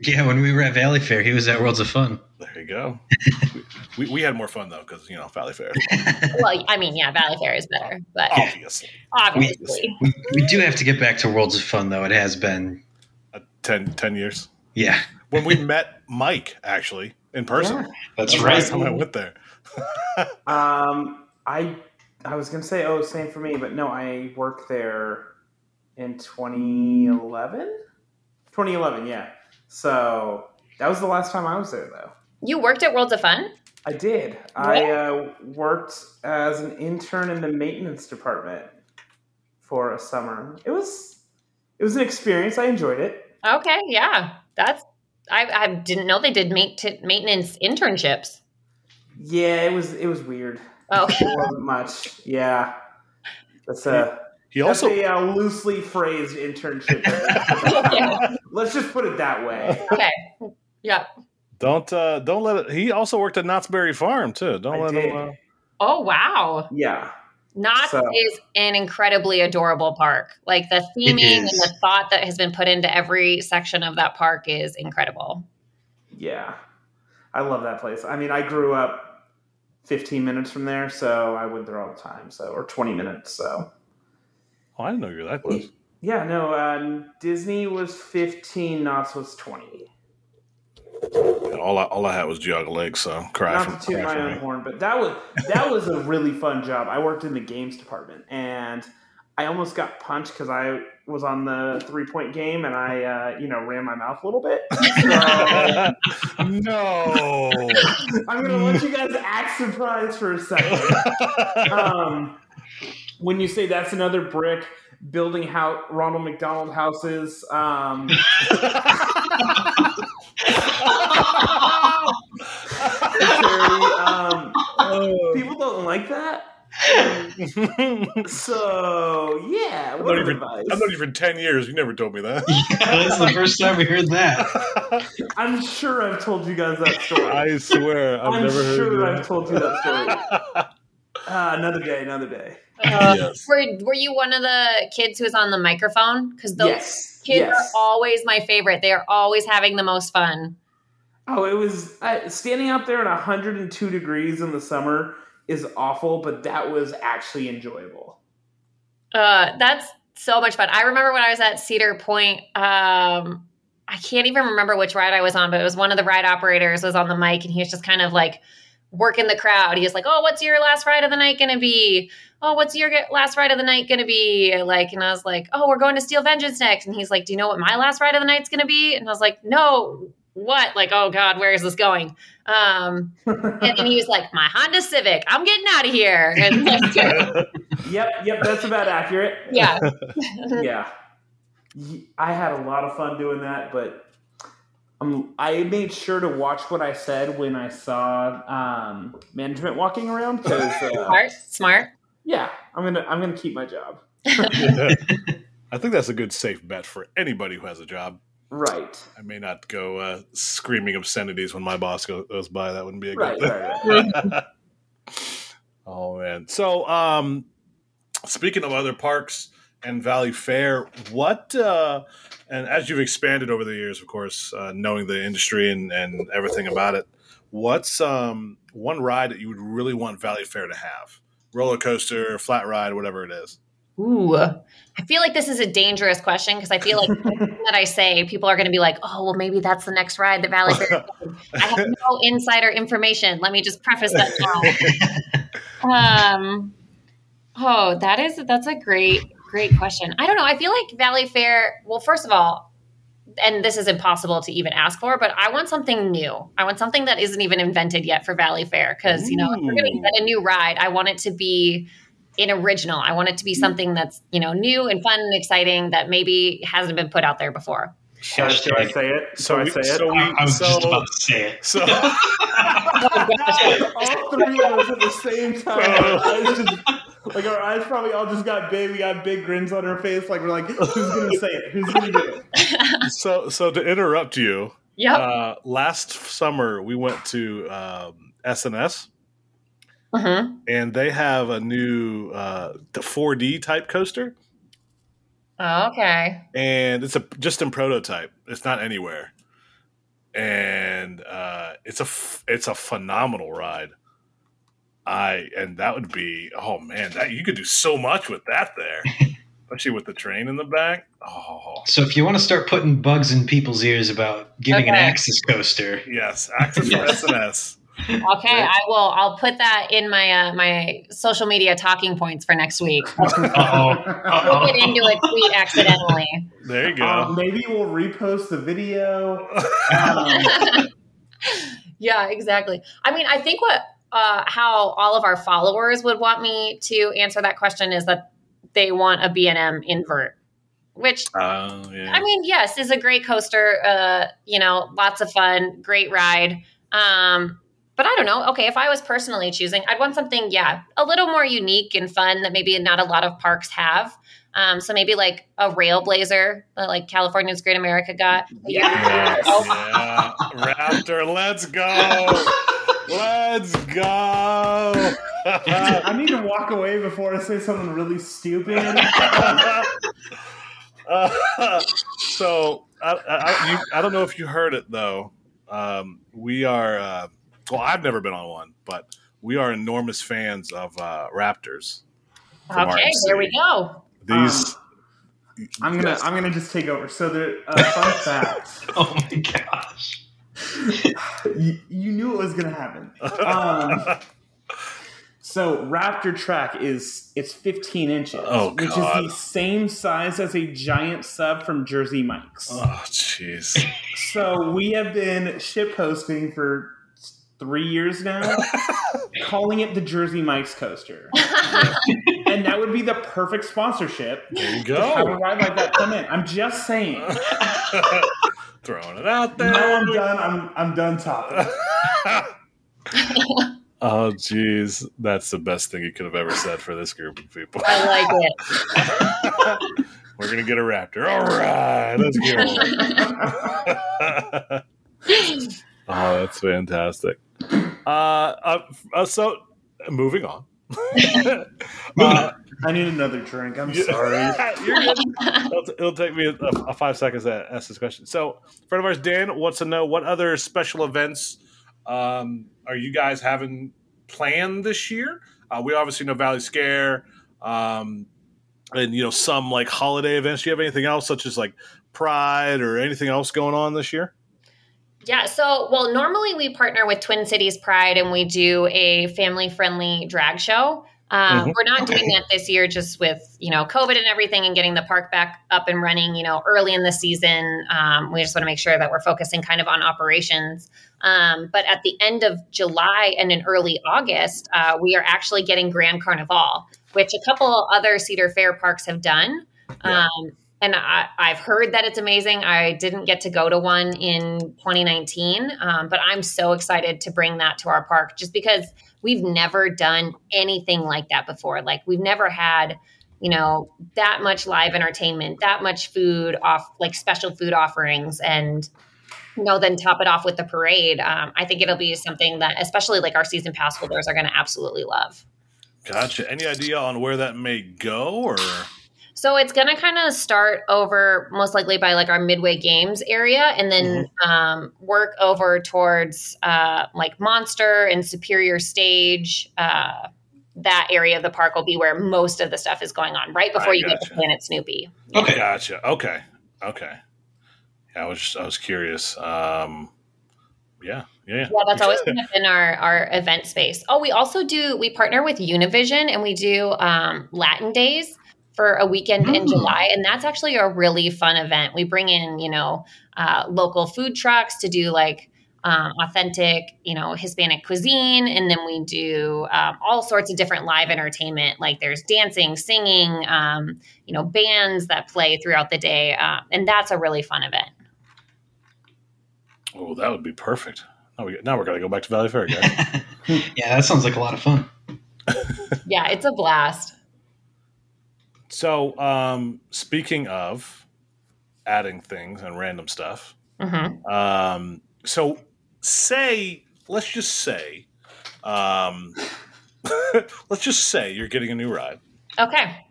Yeah, when we were at Valley Fair, he was at Worlds of Fun. There you go. we, we had more fun, though, because, you know, Valley Fair. Well, I mean, yeah, Valley Fair is better. But obviously. Obviously. We, we, we do have to get back to Worlds of Fun, though. It has been... Uh, ten, ten years? Yeah. When we met Mike, actually, in person. Yeah, that's, that's right. When I went there. um, I I was going to say, oh, same for me, but no, I worked there in twenty eleven? twenty eleven, yeah. So That was the last time I was there, though. You worked at Worlds of Fun? I did. What? I uh, worked as an intern in the maintenance department for a summer. It was it was an experience. I enjoyed it. Okay, yeah. That's I, I didn't know they did maintenance internships. Yeah, it was it was weird. Oh, it wasn't much. Yeah, that's a he also that's a uh, loosely phrased internship. Yeah. Let's just put it that way. Okay. Yeah. Don't uh, don't let it. He also worked at Knott's Berry Farm too. Don't I let did. him. Uh... Oh wow! Yeah, Knott's so. is an incredibly adorable park. Like the theming and the thought that has been put into every section of that park is incredible. Yeah, I love that place. I mean, I grew up fifteen minutes from there, so I went there all the time. So or twenty minutes. So. Oh, I didn't know you were that close. Yeah, no. Um, Disney was fifteen. Knott's was twenty. And all I all I had was Geauga Lake, so cry Not from, to toot my own horn, but that was that was a really fun job. I worked in the games department, and I almost got punched because I was on the three point game, and I uh, you know ran my mouth a little bit. So, no, I'm gonna let you guys act surprised for a second. Um, when you say that's another brick building how Ronald McDonald houses. Um, um, people don't like that. Um, so yeah, I'm not, even, I'm not even ten years. You never told me that. Yeah, that's the first time we heard that. I'm sure I've told you guys that story. I swear, I've I'm never sure heard I've that. told you that story. Uh, another day, another day. Uh, yes. Were Were you one of the kids who was on the microphone? Because those yes. kids yes. are always my favorite. They are always having the most fun. Oh, it was uh, standing out there at one hundred two degrees in the summer is awful, but that was actually enjoyable. Uh, that's so much fun. I remember when I was at Cedar Point. Um, I can't even remember which ride I was on, but it was one of the ride operators was on the mic, and he was just kind of like working the crowd. He was like, "Oh, what's your last ride of the night going to be? Oh, what's your last ride of the night going to be like?" And I was like, "Oh, we're going to Steel Vengeance next." And he's like, "Do you know what my last ride of the night's going to be?" And I was like, "No." What? Like, oh God, where is this going? Um, and then he was like, "My Honda Civic, I'm getting out of here." And like, yep, yep, that's about accurate. Yeah, yeah. I had a lot of fun doing that, but um, I made sure to watch what I said when I saw um, management walking around. Because uh, smart, smart. Yeah, I'm gonna, I'm gonna keep my job. I think that's a good safe bet for anybody who has a job. Right. I may not go uh, screaming obscenities when my boss goes, goes by. That wouldn't be a good right, thing. Right, right. Oh, man. So, um, speaking of other parks and Valley Fair, what, uh, and as you've expanded over the years, of course, uh, knowing the industry and, and everything about it, what's um, one ride that you would really want Valley Fair to have? Roller coaster, flat ride, whatever it is. Ooh, I feel like this is a dangerous question because I feel like everything that I say, people are going to be like, "Oh, well, maybe that's the next ride that Valley Fair is." I have no insider information. Let me just preface that now. um, oh, that is that's a great, great question. I don't know. I feel like Valley Fair. Well, first of all, and this is impossible to even ask for, but I want something new. I want something that isn't even invented yet for Valley Fair because you know if we're going to invent a new ride, I want it to be an original. I want it to be something that's, you know, new and fun and exciting that maybe hasn't been put out there before. Should, Should I say it? So I say it? So we, I was so, just about to say it. So, oh, all three of us at the same time. I was just, like our eyes probably all just got big. We got big grins on our face. Like we're like, who's going to say it? Who's going to do it? So, so to interrupt you, yep. uh, last summer we went to um, S and S. Uh-huh. And they have a new uh, the four D type coaster. Oh, okay. And it's a just in prototype. It's not anywhere. And uh, it's a f- it's a phenomenal ride. I and that would be oh man, that you could do so much with that there, especially with the train in the back. Oh. So if you want to start putting bugs in people's ears about giving okay. an Axis coaster, yes, Axis or S and S. Okay, right? I will. I'll put that in my uh, my social media talking points for next week. Uh-oh. We'll get into a tweet accidentally. There you go. Um, maybe we'll repost the video. Um. Yeah, exactly. I mean, I think what uh, how all of our followers would want me to answer that question is that they want a B and M invert, which uh, yeah. I mean, yes, is a great coaster. Uh, you know, lots of fun, great ride. Um, but I don't know. Okay. If I was personally choosing, I'd want something, yeah, a little more unique and fun that maybe not a lot of parks have. Um, so maybe like a Railblazer that like California's Great America got. Yes. Yeah. Raptor. Let's go. Let's go. I need to walk away before I say something really stupid. uh, so I, I, you, I don't know if you heard it though. Um, we are, uh, well, I've never been on one, but we are enormous fans of uh, Raptors. Okay, there we go. These, um, I'm gonna, yes. I'm gonna just take over. So, the uh, fun fact. Oh my gosh! you, you knew it was gonna happen. Um, so, Raptor Track is it's fifteen inches, oh, which is the same size as a giant sub from Jersey Mike's. Oh, jeez. So we have been shitposting for three years now, calling it the Jersey Mike's coaster. And that would be the perfect sponsorship. There you go. Have a ride like that come in. I'm just saying. Throwing it out there. No, I'm done. I'm I'm done talking. Oh, geez. That's the best thing you could have ever said for this group of people. I like it. We're going to get a Raptor. All right. Let's get one. Oh, that's fantastic. Uh, uh, uh, so, moving on. uh, I need another drink. I'm sorry. You're good. It'll, t- it'll take me a, a five seconds to ask this question. So, friend of ours, Dan, wants to know what other special events um, are you guys having planned this year? Uh, we obviously know Valley Scare um, and, you know, some like holiday events. Do you have anything else such as like Pride or anything else going on this year? Yeah, so, well, normally we partner with Twin Cities Pride and we do a family-friendly drag show. Um, mm-hmm. We're not doing that this year just with, you know, COVID and everything and getting the park back up and running, you know, early in the season. Um, we just want to make sure that we're focusing kind of on operations. Um, but at the end of July and in early August, uh, we are actually getting Grand Carnival, which a couple other Cedar Fair parks have done. Yeah. Um And I, I've heard that it's amazing. I didn't get to go to one in twenty nineteen, um, but I'm so excited to bring that to our park just because we've never done anything like that before. Like we've never had, you know, that much live entertainment, that much food off, like special food offerings, and, you know, then top it off with the parade. Um, I think it'll be something that especially like our season pass holders are going to absolutely love. Gotcha. Any idea on where that may go or... So it's going to kind of start over most likely by like our Midway Games area and then mm-hmm. um, work over towards uh, like Monster and Superior Stage. Uh, that area of the park will be where most of the stuff is going on right before I you gotcha. Get to Planet Snoopy. Yeah. Okay. Gotcha. Okay. Okay. Yeah, I was just, I was curious. Um, yeah. Yeah. Well, that's always kind of been our, our event space. Oh, we also do, we partner with Univision and we do um, Latin Days for a weekend in July. And that's actually a really fun event. We bring in, you know, uh, local food trucks to do like um, authentic, you know, Hispanic cuisine. And then we do um, all sorts of different live entertainment. Like there's dancing, singing, um, you know, bands that play throughout the day. Uh, and that's a really fun event. Oh, that would be perfect. Now, we, now we're going to go back to Valley Fair again. Yeah, that sounds like a lot of fun. Yeah, it's a blast. So, um, speaking of adding things and random stuff, mm-hmm. um, so say, let's just say, um, let's just say you're getting a new ride. Okay.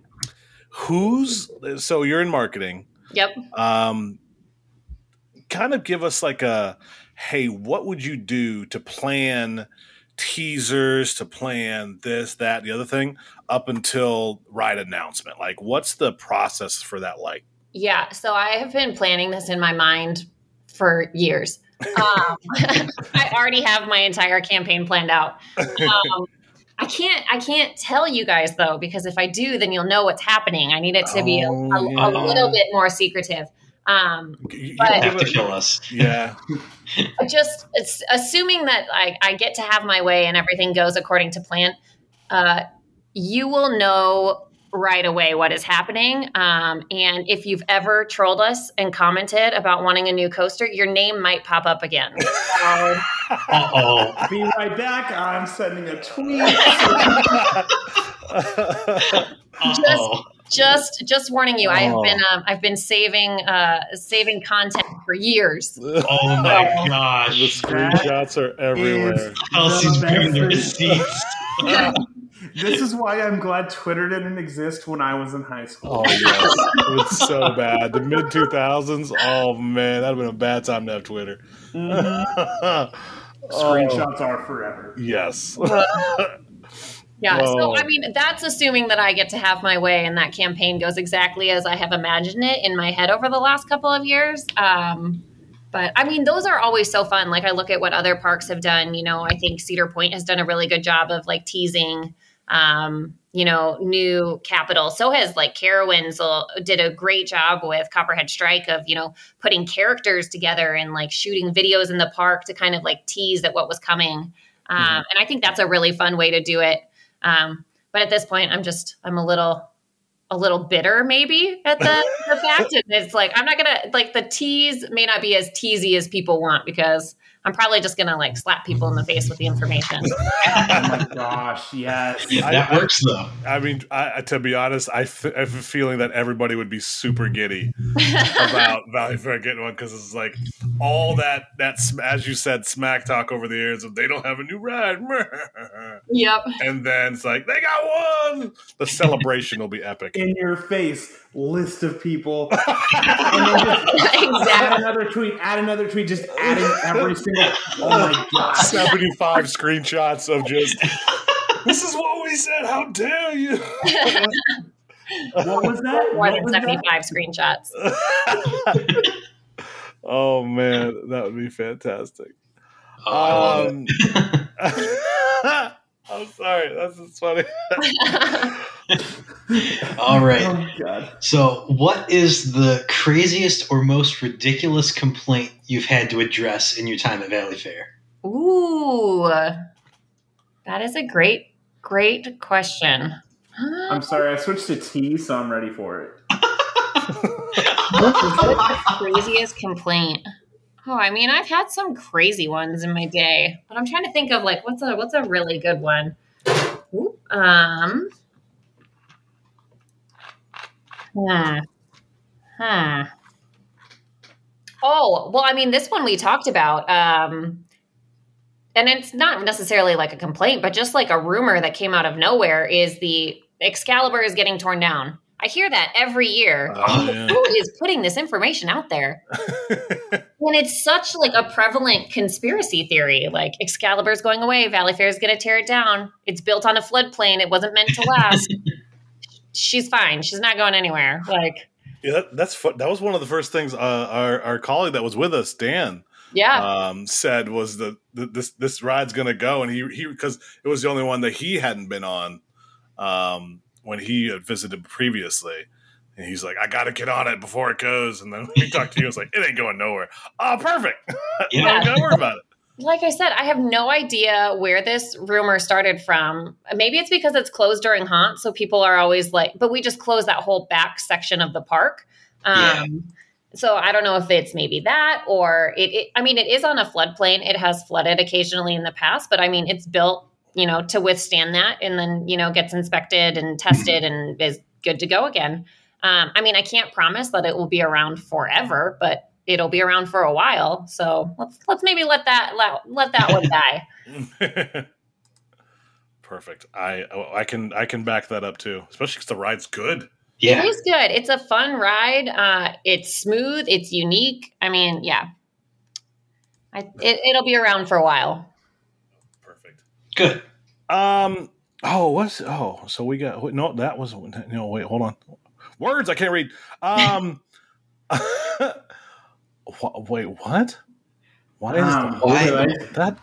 Who's, so you're in marketing. Yep. Um, kind of give us like a, hey, what would you do to plan teasers, to plan this, that, the other thing, up until ride announcement? Like, what's the process for that like? Yeah, so I have been planning this in my mind for years. Um, I already have my entire campaign planned out. Um, I can't, I can't tell you guys though, because if I do, then you'll know what's happening. I need it to be oh, a, a, yeah. a little bit more secretive. Um, you but have to kill us. Yeah. Just it's, assuming that I, I get to have my way and everything goes according to plan. Uh, you will know right away what is happening. Um, and if you've ever trolled us and commented about wanting a new coaster, your name might pop up again. So, uh-oh. Be right back. I'm sending a tweet. just, just, just warning you. I have been, um, I've been saving, uh, saving content for years. Oh my gosh! The screenshots are everywhere. Kelsey's bringing the receipts. This is why I'm glad Twitter didn't exist when I was in high school. Oh, yes. It was so bad. The mid two thousands, oh, man, that would have been a bad time to have Twitter. Mm-hmm. Screenshots oh. are forever. Yes. yeah, oh. so, I mean, that's assuming that I get to have my way and that campaign goes exactly as I have imagined it in my head over the last couple of years. Um But, I mean, those are always so fun. Like, I look at what other parks have done. You know, I think Cedar Point has done a really good job of, like, teasing, um, you know, new capital. So has, like, Carowinds did a great job with Copperhead Strike of, you know, putting characters together and, like, shooting videos in the park to kind of, like, tease at what was coming. Um, mm-hmm. And I think that's a really fun way to do it. Um, but at this point, I'm just – I'm a little – a little bitter maybe at the, the fact. And it's like, I'm not going to like the tease may not be as teasy as people want because I'm probably just going to like slap people in the face with the information. Oh my gosh. Yes. Yeah, that I, works though. I mean, I, to be honest, I, f- I have a feeling that everybody would be super giddy about Valleyfair getting one. Cause it's like all that, that, as you said, smack talk over the years of they don't have a new ride. Yep. And then it's like, they got one. The celebration will be epic. In your face. List of people. And then just exactly. Add another tweet, add another tweet, just adding every single. Oh my God. seventy-five screenshots of just, this is what we said, how dare you? What was that? More than seventy-five that? Screenshots. Oh man, that would be fantastic. Oh, um, I'm sorry, that's just funny. All right. Oh, God. So what is the craziest or most ridiculous complaint you've had to address in your time at Valleyfair? Ooh, that is a great, great question. I'm sorry. I switched to tea, so I'm ready for it. What is the craziest complaint? Oh, I mean, I've had some crazy ones in my day, but I'm trying to think of like, what's a, what's a really good one? Ooh, um, Hmm. Hmm. Oh, well, I mean, this one we talked about, um, and it's not necessarily like a complaint, but just like a rumor that came out of nowhere is the Excalibur is getting torn down. I hear that every year. Oh, yeah. Who is putting this information out there? When it's such like a prevalent conspiracy theory, like Excalibur's going away, Valleyfair is going to tear it down. It's built on a floodplain. It wasn't meant to last. She's fine. She's not going anywhere. Like, yeah, that, that's fu- that was one of the first things uh, our our colleague that was with us, Dan, yeah, um, said was the, the this this ride's gonna go, and he he because it was the only one that he hadn't been on um, when he had visited previously, and he's like, I gotta get on it before it goes, and then we talked to you, I was like, it ain't going nowhere. Oh, perfect. Yeah. Don't gotta worry about it. Like I said, I have no idea where this rumor started from. Maybe it's because it's closed during haunt, so people are always like, but we just closed that whole back section of the park. Um, yeah. So I don't know if it's maybe that or it, it, I mean, it is on a floodplain. It has flooded occasionally in the past, but I mean, it's built, you know, to withstand that and then, you know, gets inspected and tested and is good to go again. Um, I mean, I can't promise that it will be around forever, but it'll be around for a while. So let's, let's maybe let that, let, let that one die. Perfect. I, I can, I can back that up too, especially because the ride's good. Yeah. It is good. It's a fun ride. Uh, it's smooth. It's unique. I mean, yeah, I, it, it'll be around for a while. Perfect. Good. Um, Oh, what's, Oh, so we got, no, that was, no, wait, hold on. Words. I can't read. Um, Wait, what? What Why um, is the why? Word, that,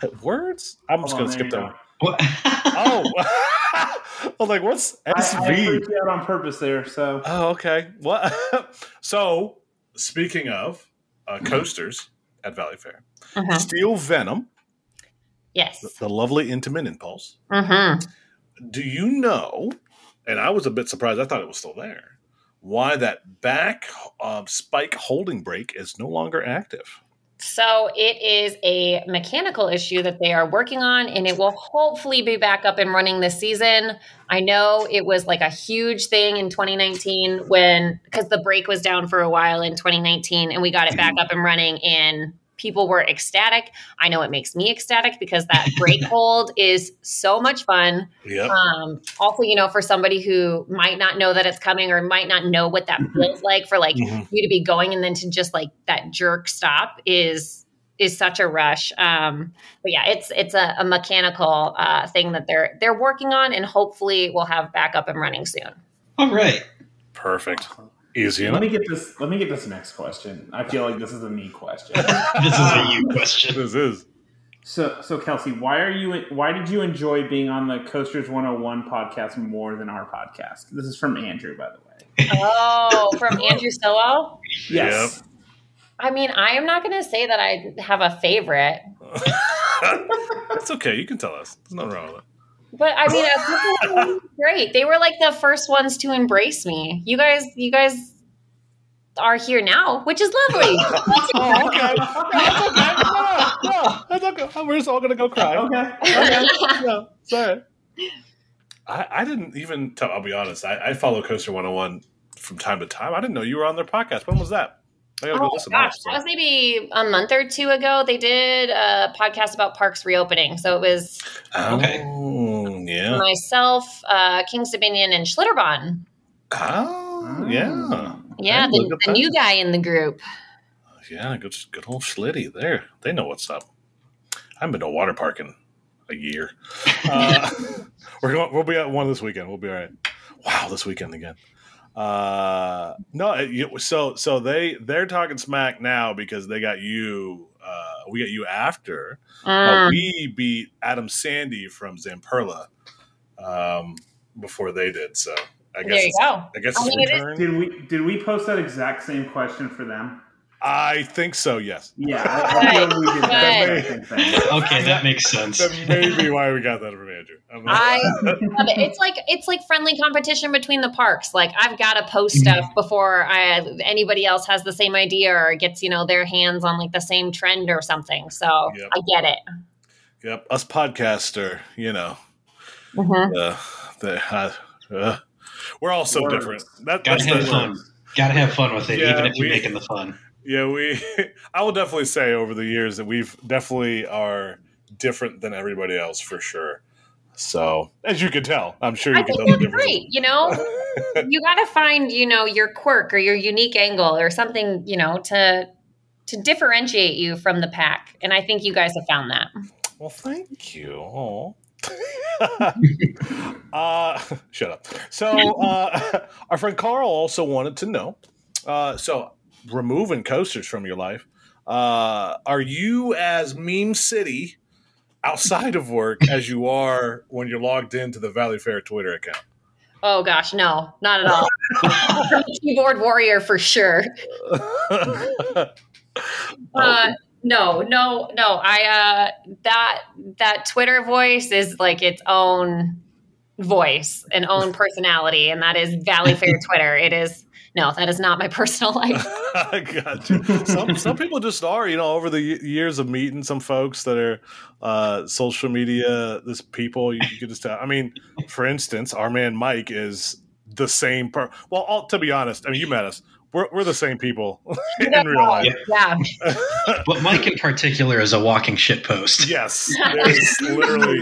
that words? I'm just oh, gonna skip that one. Oh, I was like, what's S V? I, I freaked out on purpose there. So oh, okay. What? So speaking of uh, coasters at Valleyfair, uh-huh. Steel Venom. Yes, the, the lovely Intimate Impulse. Uh-huh. Do you know? And I was a bit surprised. I thought it was still there. Why that back uh, spike holding brake is no longer active? So it is a mechanical issue that they are working on, and it will hopefully be back up and running this season. I know it was like a huge thing in twenty nineteen when because the brake was down for a while in twenty nineteen, and we got it back up and running, and people were ecstatic. I know it makes me ecstatic because that brake hold is so much fun. Yep. Um, also, you know, for somebody who might not know that it's coming or might not know what that feels like for like mm-hmm. you to be going and then to just like that jerk stop is is such a rush. Um, but yeah, it's it's a, a mechanical uh, thing that they're they're working on and hopefully we'll have back up and running soon. All right. Perfect. Easy enough. Let me get this. Let me get this next question. I feel like this is a me question. This is a you question. This is. So, so Kelsey, why are you? Why did you enjoy being on the Coasters one oh one podcast more than our podcast? This is from Andrew, by the way. Oh, from Andrew Stilwell? Yes. Yep. I mean, I am not going to say that I have a favorite. That's okay. You can tell us. There's nothing wrong with it. But I mean, I was great. They were like the first ones to embrace me. You guys, you guys are here now, which is lovely. Oh, okay. That's okay. No, no, that's okay. We're just all gonna go cry. Okay. Okay. No, sorry. I, I didn't even tell. I'll be honest. I, I follow Coaster one oh one from time to time. I didn't know you were on their podcast. When was that? I gotta oh, go listen gosh. That was maybe a month or two ago. They did a podcast about parks reopening. So it was okay. um, yeah. myself, uh, Kings Dominion, and Schlitterbahn. Oh, yeah. Yeah, the, the new guy in the group. Yeah, good, good old Schlitty there. They know what's up. I haven't been to a water park in a year. Uh, we're going, we'll be at one this weekend. We'll be all right. Wow, this weekend again. Uh, no, it, so so they they're talking smack now because they got you. Uh, we got you after uh. Uh, we beat Adam Sandy from Zamperla um, before they did. So I guess there you go. I guess I mean, it's return. It did we did we post that exact same question for them? I think so. Yes. Yeah. I, I know we did that. Okay, that makes sense. That may be why we got that from Andrew. I'm like, I love it. It's like it's like friendly competition between the parks. Like I've got to post stuff before I, anybody else has the same idea or gets you know their hands on like the same trend or something. So yep. I get it. Yep, us podcaster, you know, mm-hmm. uh, the, uh, uh, we're all so Words. different. That, Gotta that's have the fun. Gotta have fun with it, yeah, even if we, you're making the fun. Yeah, we. I will definitely say over the years that we've definitely are different than everybody else for sure. So as you can tell, I'm sure you I can think tell that's the difference. Great, you know, you got to find you know your quirk or your unique angle or something you know to to differentiate you from the pack. And I think you guys have found that. Well, thank you. Oh. uh, shut up. So uh, our friend Carl also wanted to know. Uh, so. Removing coasters from your life. Uh, are you as meme city outside of work as you are when you're logged into the Valleyfair Twitter account? Oh gosh, no, not at all. I'm a keyboard warrior for sure. uh, no, no, no. I uh, that that Twitter voice is like its own voice, an own personality, and that is Valleyfair Twitter. It is. No, that is not my personal life. I got you. Some, some people just are, you know, over the years of meeting some folks that are uh, social media, this people, you, you could just tell. I mean, for instance, our man Mike is the same person. Well, all, to be honest, I mean, you met us. We're, we're the same people in yeah, real life. Yeah. But Mike in particular is a walking shitpost. Yes. There's literally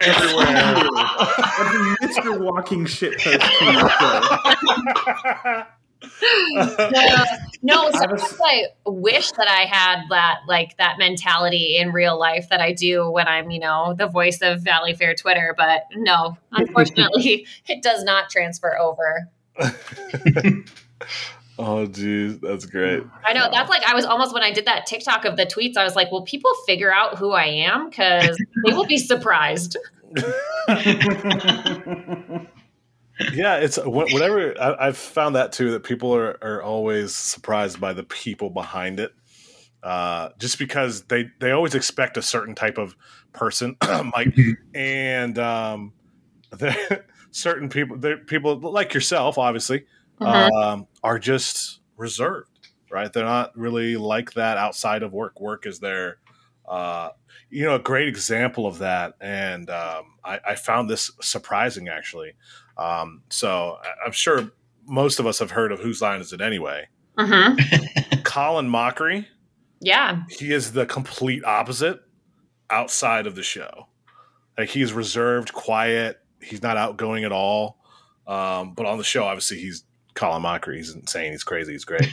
everywhere. It's the walking shitpost. uh, no, sometimes I wish that I had that like that mentality in real life that I do when I'm, you know, the voice of Valleyfair Twitter, but no, unfortunately it does not transfer over. Oh, geez. That's great. I know. That's like, I was almost, when I did that TikTok of the tweets, I was like, will people figure out who I am? Because they will be surprised. Yeah, it's whatever. I, I've found that too, that people are, are always surprised by the people behind it. Uh, just because they, they always expect a certain type of person, Mike, and um, certain people, people like yourself, obviously. Mm-hmm. Um, are just reserved, right? They're not really like that outside of work. Work is their, uh, you know, a great example of that. And um, I, I found this surprising, actually. Um, so I, I'm sure most of us have heard of Whose Line Is It Anyway? Mm-hmm. Colin Mockery. Yeah. He is the complete opposite outside of the show. Like, he's reserved, quiet. He's not outgoing at all. Um, but on the show, obviously, he's Colin Mockery. He's insane. He's crazy. He's great.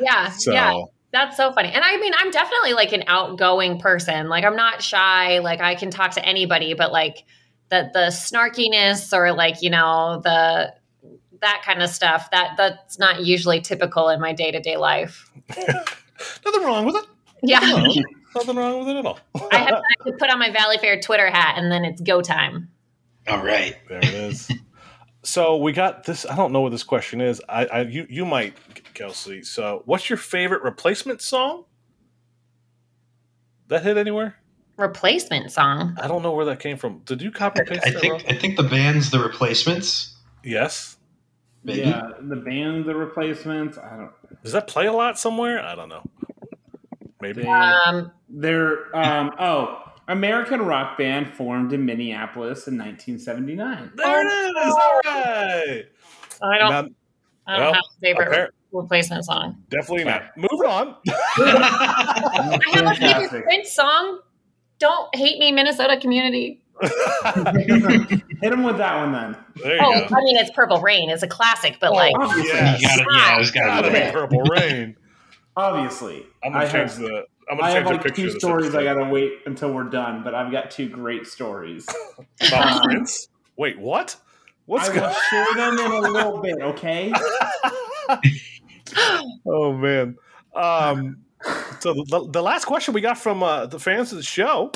Yeah. So. Yeah. That's so funny. And I mean, I'm definitely like an outgoing person. Like, I'm not shy. Like, I can talk to anybody, but like the, the snarkiness or like, you know, the, that kind of stuff that that's not usually typical in my day-to-day life. Nothing wrong with it. Yeah. Nothing, nothing wrong with it at all. I have I could put on my Valleyfair Twitter hat and then it's go time. All right. There it is. So we got this. I don't know what this question is. I, I you, you might, Kelsey. So, what's your favorite Replacement song? That hit anywhere? Replacement song. I don't know where that came from. Did you copy paste? I, I think wrong? I think the band's The Replacements. Yes. Maybe. Yeah, the band The Replacements. I don't. Does that play a lot somewhere? I don't know. Maybe. They, um. They're um. Oh. American rock band formed in Minneapolis in nineteen seventy-nine. There it is. All right. I don't, now, I don't well, have a favorite apparent. Replacement song. Definitely okay. Not. Moving on. I have a favorite Prince song. Don't Hate Me, Minnesota Community. Hit him with that one then. There you oh, go. I mean, it's Purple Rain. It's a classic, but oh, like. Yes. Gotta, yeah, it's got to be Purple Rain. Obviously. I'm going to change have, the. I'm gonna I have like two stories. I gotta wait until we're done, but I've got two great stories. About Prince? Wait, what? What's I going? Will share them in a little bit, okay? Oh man! Um, so the, the last question we got from uh, the fans of the show,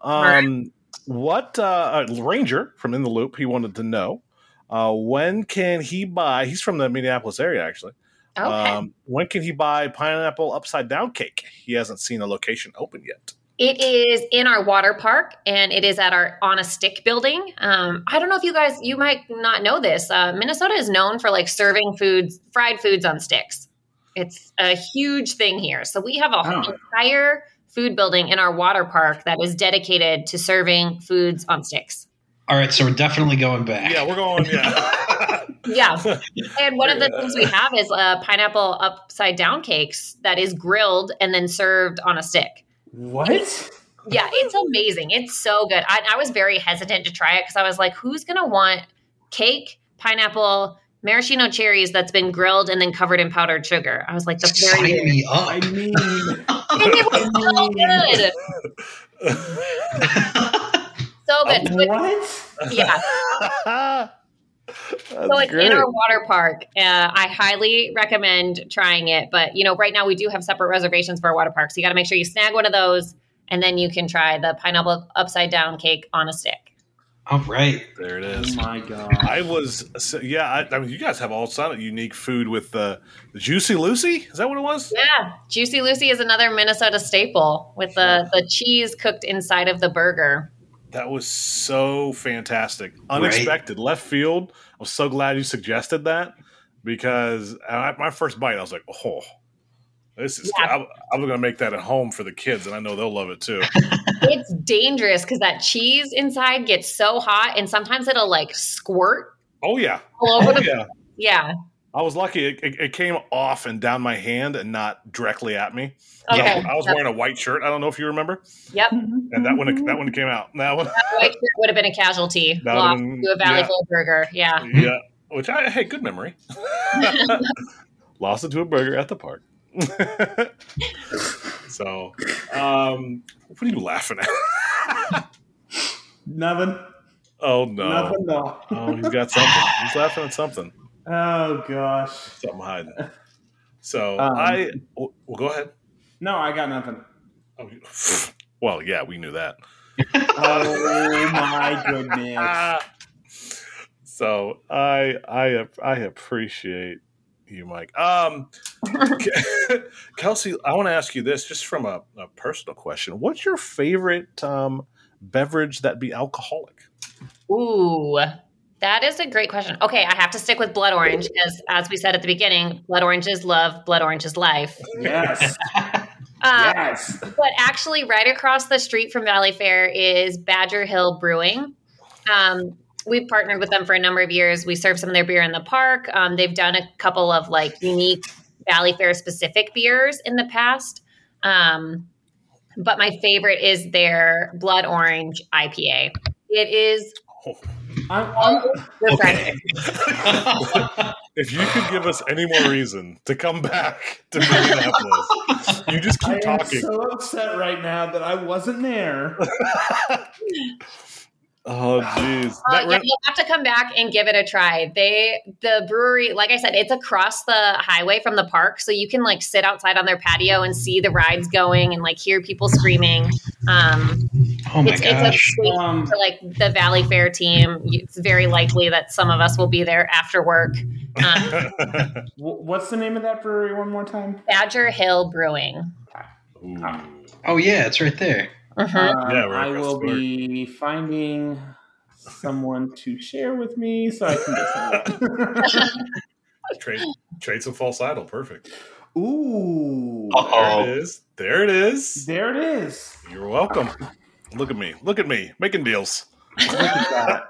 um, right. what uh, Ranger from In the Loop? He wanted to know uh, when can he buy? He's from the Minneapolis area, actually. Okay. Um, when can he buy pineapple upside down cake? He hasn't seen a location open yet. It is in our water park, and it is at our On a Stick building. Um, I don't know if you guys, you might not know this. Uh, Minnesota is known for like serving foods, fried foods on sticks. It's a huge thing here. So we have a whole oh. entire food building in our water park that is dedicated to serving foods on sticks. All right, so we're definitely going back. Yeah, we're going, yeah. Yeah, and one of the things we have is a pineapple upside down cakes that is grilled and then served on a stick. What? It's, yeah, it's amazing. It's so good. I, I was very hesitant to try it because I was like, who's going to want cake, pineapple, maraschino cherries that's been grilled and then covered in powdered sugar? I was like, that's very good. Sign me up. I mean. And it was so good. So good. Um, what? Yeah. So it's great. In our water park. Uh, I highly recommend trying it. But, you know, right now we do have separate reservations for our water park. So you got to make sure you snag one of those, and then you can try the pineapple upside down cake on a stick. All right. There it is. Oh, my God. I was, so, yeah, I, I mean, you guys have all sort of unique food with the uh, Juicy Lucy. Is that what it was? Yeah. Juicy Lucy is another Minnesota staple with the, the cheese cooked inside of the burger. That was so fantastic. Unexpected. Right? Left field. I'm so glad you suggested that because I, my first bite, I was like, oh, this is, yeah. I'm, I'm going to make that at home for the kids, and I know they'll love it too. It's dangerous because that cheese inside gets so hot, and sometimes it'll like squirt. Oh, yeah. All over oh, the yeah. yeah. I was lucky. It, it, it came off and down my hand and not directly at me. Okay. I, I was yep. wearing a white shirt. I don't know if you remember. Yep. And that one, that one came out. That, one, that white shirt would have been a casualty. Lost been, to a Valleyfair yeah. burger. Yeah. Yeah. Which I hey, good memory. Lost it to a burger at the park. So, um, what are you laughing at? Nothing. Oh no. Nothing. No. Oh, he's got something. He's laughing at something. Oh, gosh. Something hiding. So um, I well, go ahead. No, I got nothing. Oh, well, yeah, we knew that. Oh my goodness. So I I I appreciate you, Mike. Um, Kelsey, I want to ask you this, just from a, a personal question. What's your favorite um, beverage that be alcoholic? Ooh, that is a great question. Okay, I have to stick with blood orange because, as we said at the beginning, blood orange is love, blood orange is life. Yes. um, yes. But actually, right across the street from Valleyfair is Badger Hill Brewing. Um, We've partnered with them for a number of years. We serve some of their beer in the park. Um, they've done a couple of like unique Valleyfair specific beers in the past. Um, but my favorite is their Blood Orange I P A. It is I'm, I'm, refreshing. Okay. If you could give us any more reason to come back to Minneapolis, you just keep I talking. I'm so upset right now that I wasn't there. Oh, geez. Uh, yeah, re- you'll have to come back and give it a try. They, the brewery, like I said, it's across the highway from the park. So you can like sit outside on their patio and see the rides going and like hear people screaming. Um, oh my it's, gosh. It's a um, for, like the Valleyfair team. It's very likely that some of us will be there after work. Um, What's the name of that brewery one more time? Badger Hill Brewing. Oh, oh yeah. It's right there. Uh-huh. Um, yeah, I will sport. be finding someone to share with me so I can get some trade, trade some false idol. Perfect. Ooh. Uh-oh. There it is. There it is. There it is. You're welcome. Look at me. Look at me. Making deals. Look at that.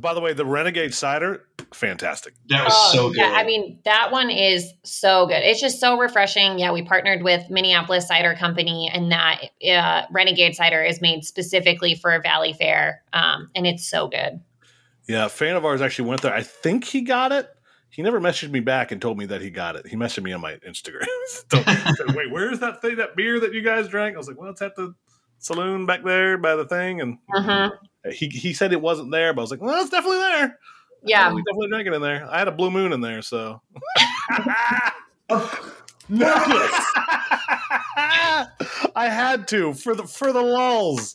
By the way, the Renegade Cider, fantastic. That was oh, so good. Yeah, I mean, that one is so good. It's just so refreshing. Yeah, we partnered with Minneapolis Cider Company, and that uh, Renegade Cider is made specifically for Valleyfair, um, and it's so good. Yeah, a fan of ours actually went there. I think he got it. He never messaged me back and told me that he got it. He messaged me on my Instagram. So, said, wait, where's that thing, that beer that you guys drank? I was like, well, it's at the saloon back there by the thing, and uh-huh. he he said it wasn't there, but I was like, well, it's definitely there. Yeah, we definitely drank it in there. I had a Blue Moon in there, so. I had to for the for the lulls.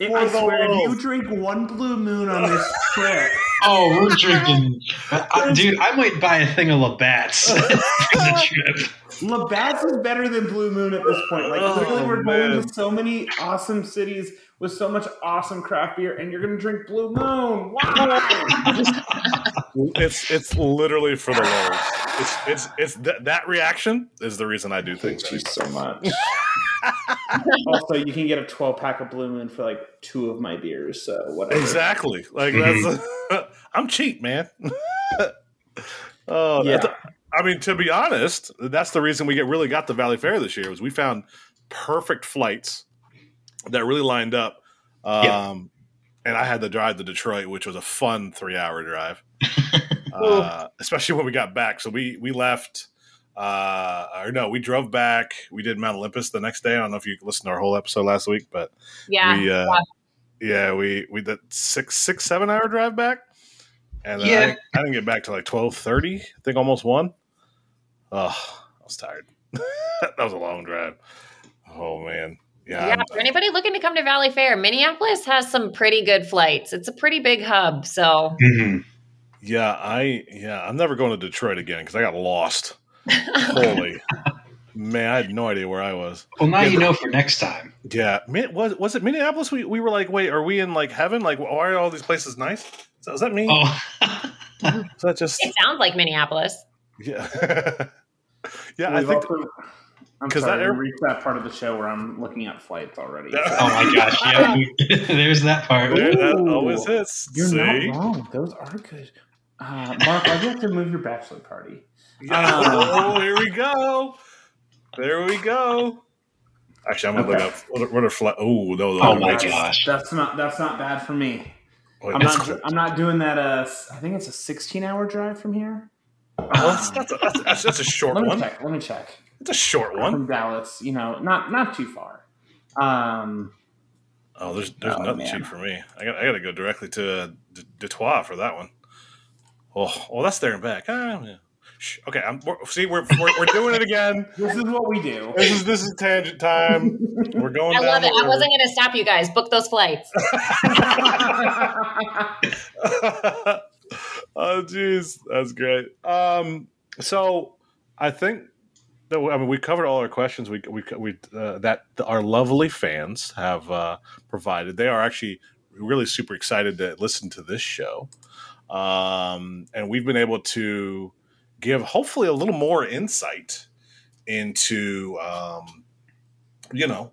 If, for I the swear, lulls. If you drink one Blue Moon on this trip, oh, we're drinking, uh, dude. I might buy a thing of Labatt's for the trip. Labatt's is better than Blue Moon at this point. Like, oh, literally, we're man. going to so many awesome cities with so much awesome craft beer, and you're going to drink Blue Moon. Wow! it's it's literally for the lulz. It's it's it's th- that reaction is the reason I do things. Thank you so much. Also, you can get a twelve pack of Blue Moon for like two of my beers. So whatever. Exactly. Like that's. A, I'm cheap, man. Oh, yeah. That's a, I mean, to be honest, that's the reason we get really got the Valleyfair this year was we found perfect flights that really lined up. Um, yeah. And I had to drive to Detroit, which was a fun three-hour drive, uh, especially when we got back. So we we left uh, – or no, we drove back. We did Mount Olympus the next day. I don't know if you listened to our whole episode last week, but yeah, we, uh, yeah. yeah, we, we did six, six, seven-hour drive back. And then yeah. I, I didn't get back to like twelve thirty, I think almost one. Oh, I was tired. That was a long drive. Oh, man. Yeah. Yeah, for anybody looking to come to Valleyfair, Minneapolis has some pretty good flights. It's a pretty big hub, so. Mm-hmm. Yeah, I yeah, I'm never going to Detroit again because I got lost. Holy man, I had no idea where I was. Well, now yeah, you know for next time. Yeah, was was it Minneapolis? We we were like, wait, are we in like heaven? Like, why are all these places nice? So does that mean? Oh. Is that just? It sounds like Minneapolis. Yeah, yeah, We've I think. Also- I'm sorry, that I reached that part of the show where I'm looking at flights already. So. Oh my gosh, yeah. There's that part. There, that always hits. You're See? not wrong. Those are good. Uh, Mark, I have to move your bachelor party. Yeah. Uh, oh, here we go. There we go. Actually, I'm going to okay. look up. What are flights? Oh, no, oh my that's, gosh. That's not, that's not bad for me. Wait, I'm, not, I'm not doing that. Uh, I think it's a sixteen-hour drive from here. Oh, that's, that's, a, that's, that's a short let one. Check, let me check. It's a short one from Dallas, you know, not not too far. Um, oh, there's there's oh, nothing man. cheap for me. I got I got to go directly to uh, D- Detroit for that one. Oh, well, that's there and back. Ah, yeah. Okay, I'm, we're, see, we're, we're we're doing it again. This is what we do. This is this is tangent time. We're going. I down love it. River. I wasn't going to stop you guys. Book those flights. Oh, geez, that's great. Um, so I think that we, I mean we covered all our questions. We we we uh, that our lovely fans have uh, provided. They are actually really super excited to listen to this show, um, and we've been able to give hopefully a little more insight into, um, you know,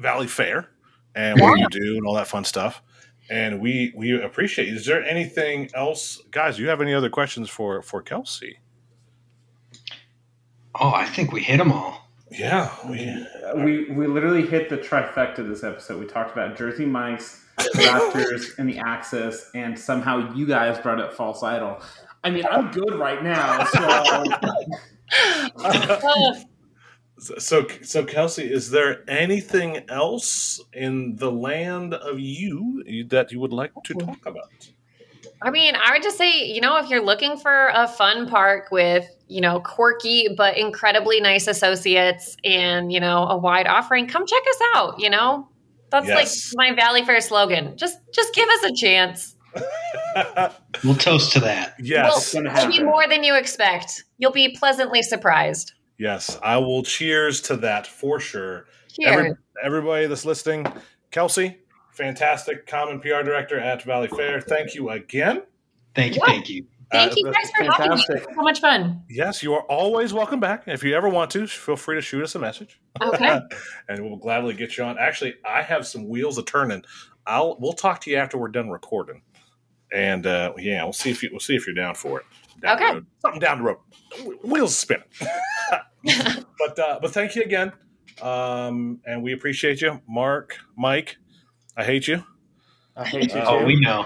Valleyfair and what yeah. you do and all that fun stuff. And we, we appreciate you. Is there anything else? Guys, do you have any other questions for, for Kelsey? Oh, I think we hit them all. Yeah. We, we, we literally hit the trifecta this episode. We talked about Jersey Mike's, Raptors, and the Axis, and somehow you guys brought up False Idol. I mean, I'm good right now. So. so, so Kelsey, is there anything else in the land of you that you would like to talk about? I mean, I would just say, you know, if you're looking for a fun park with, you know, quirky but incredibly nice associates and, you know, a wide offering, come check us out. You know, that's yes. like my Valleyfair slogan. Just, just give us a chance. We'll toast to that. Yes, well, it'll be more than you expect. You'll be pleasantly surprised. Yes, I will. Cheers to that for sure. Cheers, Every, everybody that's listening. Kelsey, fantastic common P R director at Valleyfair. Thank you again. Thank you. Yeah. Thank you. Thank uh, you guys for fantastic. having me. It was so much fun. Yes, you are always welcome back. If you ever want to, feel free to shoot us a message. Okay, and we'll gladly get you on. Actually, I have some wheels a turning. I'll we'll talk to you after we're done recording. And uh, yeah, we'll see if you, we'll see if you're down for it. Down okay, the road. Something down the road, wheels spinning. but uh, but thank you again, um, and we appreciate you, Mark, Mike. I hate you. I hate you. Uh, oh, we know.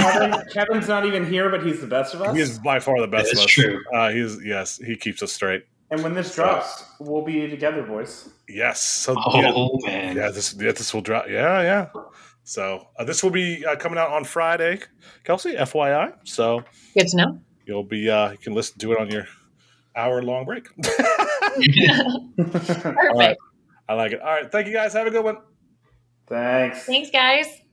Kevin, Kevin's not even here, but he's the best of us. He is by far the best of us. That's true. Uh, he's yes, he keeps us straight. And when this drops, so, we'll be together, boys. Yes. So, oh yeah, man. Yeah, this yeah, this will drop. Yeah, yeah. So uh, this will be uh, coming out on Friday, Kelsey, F Y I. So good to know. You'll be uh, you can listen to it on your hour long break. All right, I like it. All right, thank you guys. Have a good one. Thanks. Thanks, guys.